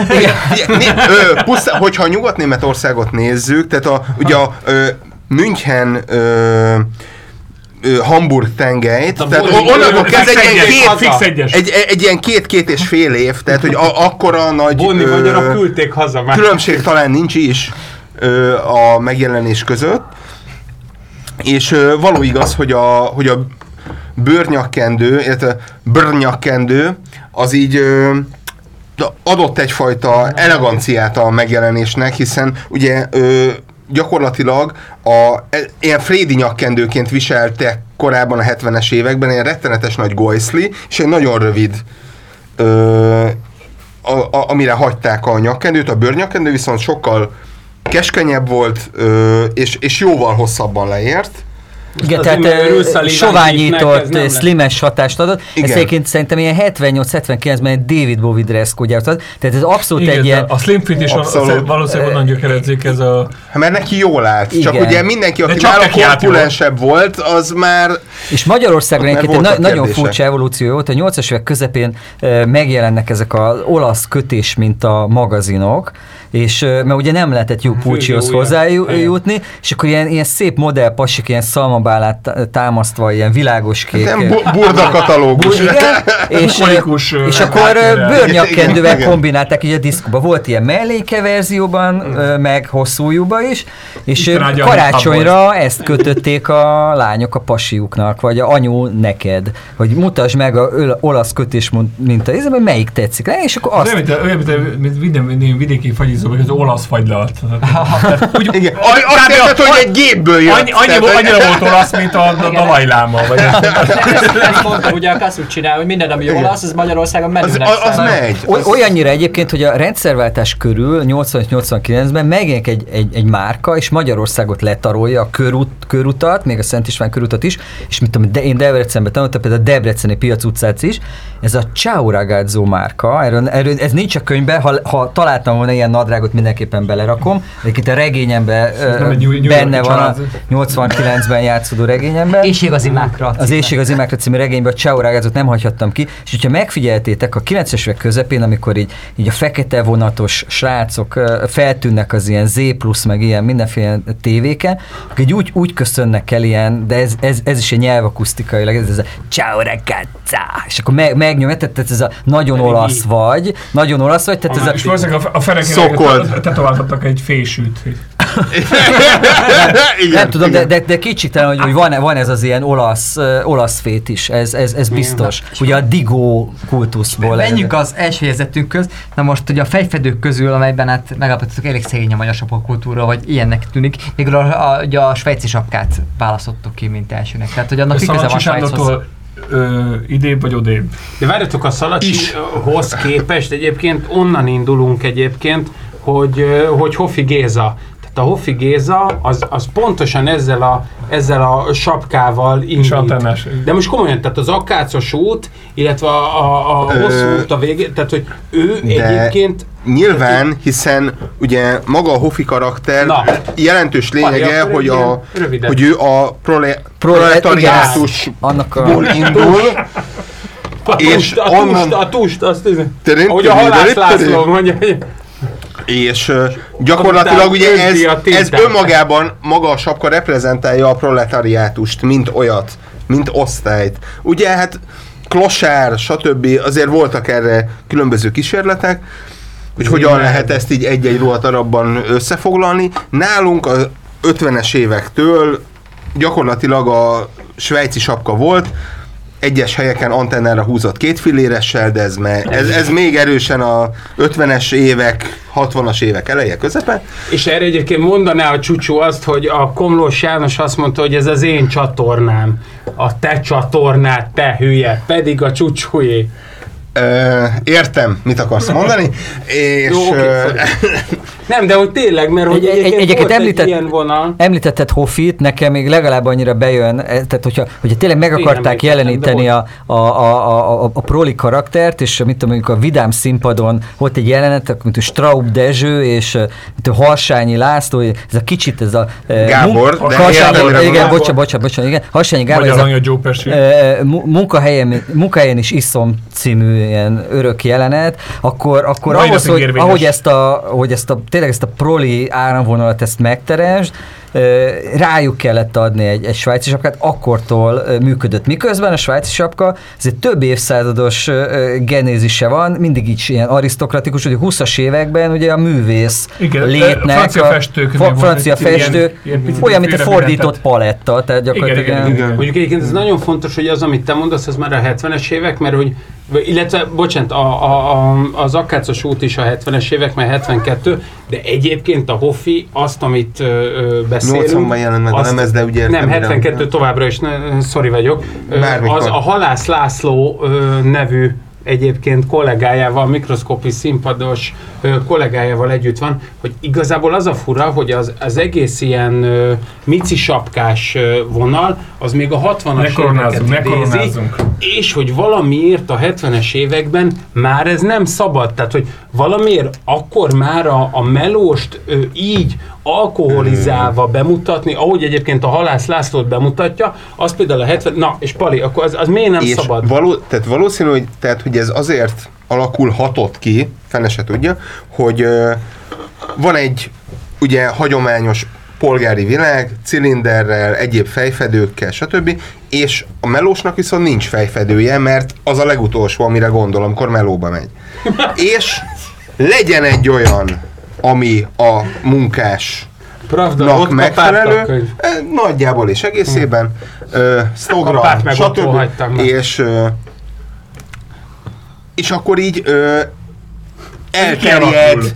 Hogyha Nyugat-Németországot nézzük, tehát a, ugye a ö, München ö, Hamburg tengelyt, a tehát onnantól kezdve egy ilyen két-két és fél év, tehát hogy a, akkora nagy ö, haza, különbség talán nincs is ö, a megjelenés között, és ö, való igaz, hogy a, hogy a bőrnyakkendő, illetve bőrnyakkendő, az így ö, adott egyfajta eleganciát a megjelenésnek, hiszen ugye ö, gyakorlatilag a, ilyen frédi nyakkendőként viseltek korábban a hetvenes években, ilyen rettenetes nagy gojszli, és egy nagyon rövid, ö, a, a, amire hagyták a nyakkendőt, a bőrnyakkendő viszont sokkal keskenyebb volt, ö, és, és jóval hosszabban leért. Igen, tehát soványított, slimes hatást adott. Igen. Ez egyébként szerintem ilyen hetvennyolc hetvenkilencben egy David Bowie dress kódját adott. Tehát ez abszolút igen, egy ilyen... A slim fit is valószínűleg onnan gyökeredzik ez a... Mert neki jól állt. Igen. Csak ugye mindenki, aki már a korpulensebb volt, az már... És Magyarországon egyébként na- nagyon furcsa evolúció volt. A nyolcas évek közepén megjelennek ezek az olasz kötés, mint a magazinok, és mert ugye nem lehetett jó pulcsihoz hozzájutni, és akkor ilyen, ilyen szép modell pasik, ilyen szalmabálát támasztva, ilyen világos kék. Hát bu- burda katalógus. Igen, és, és, és akkor bőrnyakkendővel kombinálták így a diszkóba. Volt ilyen melléke verzióban, meg hosszújúban is, és karácsonyra ezt kötötték a lányok a pasiuknak, vagy a anyu neked, hogy mutasd meg a olasz kötés minta, hogy melyik tetszik rá, és akkor azt... Olyan, mint vidéki fagyizó, vagy az olasz fagylalt. Úgy, azt jelent, hogy egy gépből jött. Annyi, annyi, annyira volt olasz, mint a, a Dalai Láma. Vagy ezt, ezt mondta ugye a Kaszucsinál, hogy minden, ami olasz, az Magyarországon menőnek az, az megy. Olyannyira egyébként, hogy a rendszerváltás körül nyolcvanöt nyolcvankilencben megjelenik egy, egy, egy márka, és Magyarországot letarolja a körút, körutat, még a Szent István körutat is, és mit tudom, de én Debrecenben tanultam, például a debreceni Piac utcát is. Ez a Ciao Ragazzo márka, erről, erről, ez nincs a könyvben, ha, ha találtam volna ilyen nadrágot, mindenképpen belerakom. Egyébként a regényemben ö, nyúj, benne van a nyolcvankilencben játszódó regényemben. Éjség az imákra. Az Éjség az imákra című regényben a Ciao Ragazzo nem hagyhattam ki. És hogyha megfigyeltétek, a kilencvenes évek közepén, amikor így, így a fekete vonatos srácok feltűnnek az ilyen Z plusz, meg ilyen mindenféle tévéken, akik úgy, úgy köszönnek el ilyen, de ez, ez, ez is egy nyelvakusztikailag, ez, ez a Ciao Ragazzo. És akkor me, megnyomja, tehát ez a nagyon olasz vagy, nagyon olasz vagy, tehát ez a... És valószínűleg a, a Szokold. Tetováltattak egy fésűt. Igen, nem tudom, de, de, de kicsit talán, hogy van, van ez az ilyen olasz, olasz fét is, ez, ez, ez biztos. Ugye a digó kultuszból. Menjünk az első helyzetünkhöz. Na most ugye a fejfedők közül, amelyben hát megállapítottuk, elég szegény a magyar sapkakultúra, vagy ilyennek tűnik. Végül a, a, ugye a svájci sapkát választottuk ki, mint elsőnek. Tehát, hogy annak igaza van Svájchoz. Ö, idébb vagy odébb. De várjatok, a Szalacsihoz képest egyébként onnan indulunk egyébként, hogy, hogy Hofi Géza. Tehát a Hofi Géza az, az pontosan ezzel a, ezzel a sapkával indít. De most komolyan, tehát az Akácos út, illetve a, a, a Ö, hosszú út a végén, tehát hogy ő egyébként... Nyilván, hiszen ugye maga a Hofi karakter na, jelentős lényege, Pari, hogy, a, hogy ő a prole, proletariátusból indul, a és onnan... A tust, a tust, azt hiszem. Ahogy a Halász László mondja, És uh, gyakorlatilag ugye ez, ez önmagában maga a sapka reprezentálja a proletariátust, mint olyat, mint osztályt. Ugye hát klosár, stb. Azért voltak erre különböző kísérletek, hogy hogyan lehet ezt így egy-egy ruhadarabban összefoglalni. Nálunk az ötvenes évektől gyakorlatilag a svájci sapka volt, egyes helyeken antennára húzott két filléressel, de ez, me- ez, ez még erősen a ötvenes évek, hatvanas évek eleje, közepe. És erre egyébként mondaná a Csucsú azt, hogy a Komlós János azt mondta, hogy ez az én csatornám, a te csatornád, te hülye, pedig a Csucsújé. Értem, mit akarsz mondani, és... Jó, okay, nem, de hogy tényleg, mert hogy egy, egyébként említett, egy említetted Hofit, nekem még legalább annyira bejön, tehát hogyha, hogyha tényleg meg akarták jeleníteni a, a, a, a, a, a proli karaktert, és mit tudom, mondjuk a Vidám színpadon volt egy jelenet, mint Straub Dezső, és Harsányi László, ez a kicsit, ez a... Gábor, munk- de Harsányi, igen, igen bocsánat, bocsánat, bocsánat, igen, Harsányi Gábor, ez a, a munkahelyen, munkahelyen is iszom című ilyen örök jelenet, akkor, akkor ahhoz, hogy, ahogy ezt a, hogy ezt a, tényleg ezt a proli áramvonalat ezt megteremtsd, rájuk kellett adni egy, egy svájci sapkát, akkortól működött. Miközben a svájci sapka, ez egy több évszázados genézise van, mindig így ilyen arisztokratikus, hogy a huszas években ugye a művész igen, létnek, francia a festők, fa- francia festők, olyan, mint a fordított paletta, tehát gyakorlatilag... Igen, igen, igen. Mondjuk egyébként ez nagyon fontos, hogy az, amit te mondasz, ez már a hetvenes évek, mert hogy illetve, bocsánat, a, a, a, az Akácos út is a hetvenes évek, mert hetvenkettő, de egyébként a Hofi, azt, amit ö, beszélünk... nyolcvanban jelent meg a lemez, de ugye... Nem, hetvenkettő nem. Továbbra is, ne, sorry vagyok. Bármikor. Az a Halász László ö, nevű egyébként kollégájával, mikroszkopi színpados ö, kollégájával együtt van, hogy igazából az a fura, hogy az, az egész ilyen ö, mici sapkás ö, vonal, az még a hatvanas éveket idézi, és hogy valamiért a hetvenes években már ez nem szabad, tehát hogy valamiért akkor már a, a melóst ö, így alkoholizálva bemutatni, ahogy egyébként a Halász Lászlót bemutatja, az például a hetven... Na, és Pali, akkor az, az miért nem és szabad? Való, tehát valószínű, hogy, tehát, hogy ez azért alakulhatott ki, fene se tudja, hogy ö, van egy ugye hagyományos polgári világ, cilinderrel, egyéb fejfedőkkel, stb. És a melósnak viszont nincs fejfedője, mert az a legutolsó, amire gondol, amikor melóba megy. És legyen egy olyan, ami a munkásnak megfelelő, nagyjából és egészében, hmm. sztogra, stb. És, és akkor így elterjed, kialakul.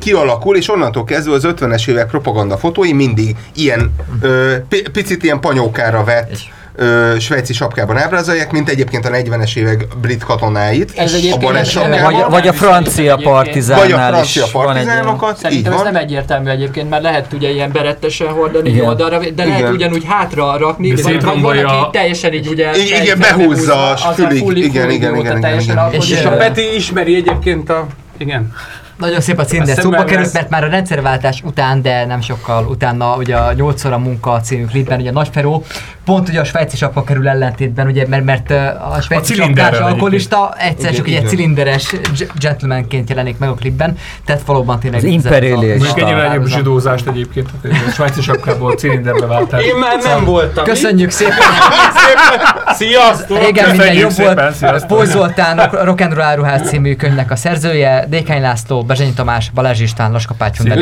kialakul, és onnantól kezdve az ötvenes évek propaganda fotói mindig ilyen, ö, picit ilyen panyókára vett ö, svájci sapkában ábrázolják, mint egyébként a negyvenes évek brit katonáit. Ez egyébként vagy, vagy a francia partizánál is. Vagy a francia partizánokat. Szerintem ez nem egyértelmű egyébként, mert lehet ugye ilyen berettesen hordani igen. oldalra, de lehet igen. ugyanúgy hátra rakni, de vagy van, aki a... teljesen így ugye... Igen, behúzza a fülig. Igen, igen, igen. És a Peti ismeri egyébként a... Igen. Nagyon szép a cím, de szóba került, mert már a rendszerváltás után, de nem sokkal utána, ugye a nyolcszor a munka című klipben, ugye a Nagyferó, pont ugye a svájci sapka kerül ellentétben, ugye, mert, mert a svájci sapkás alkoholista egyszer csak egy cilinderes gentlemanként jelenik meg a klipben, tehát valóban tényleg... Az imperialista. Mondjuk egy ilyen zsidózást egyébként, a svájci sapkából cilinderbe váltál. Én már nem voltam. Köszönjük szépen! Sziasztok! Régen minden jobb volt. Póly Zoltán a Rock and Roll Áruház című könyvnek a szerzője, Nékeny László, Becseny Tamás, Balázs István, Laskapáll, Csundelik Péter.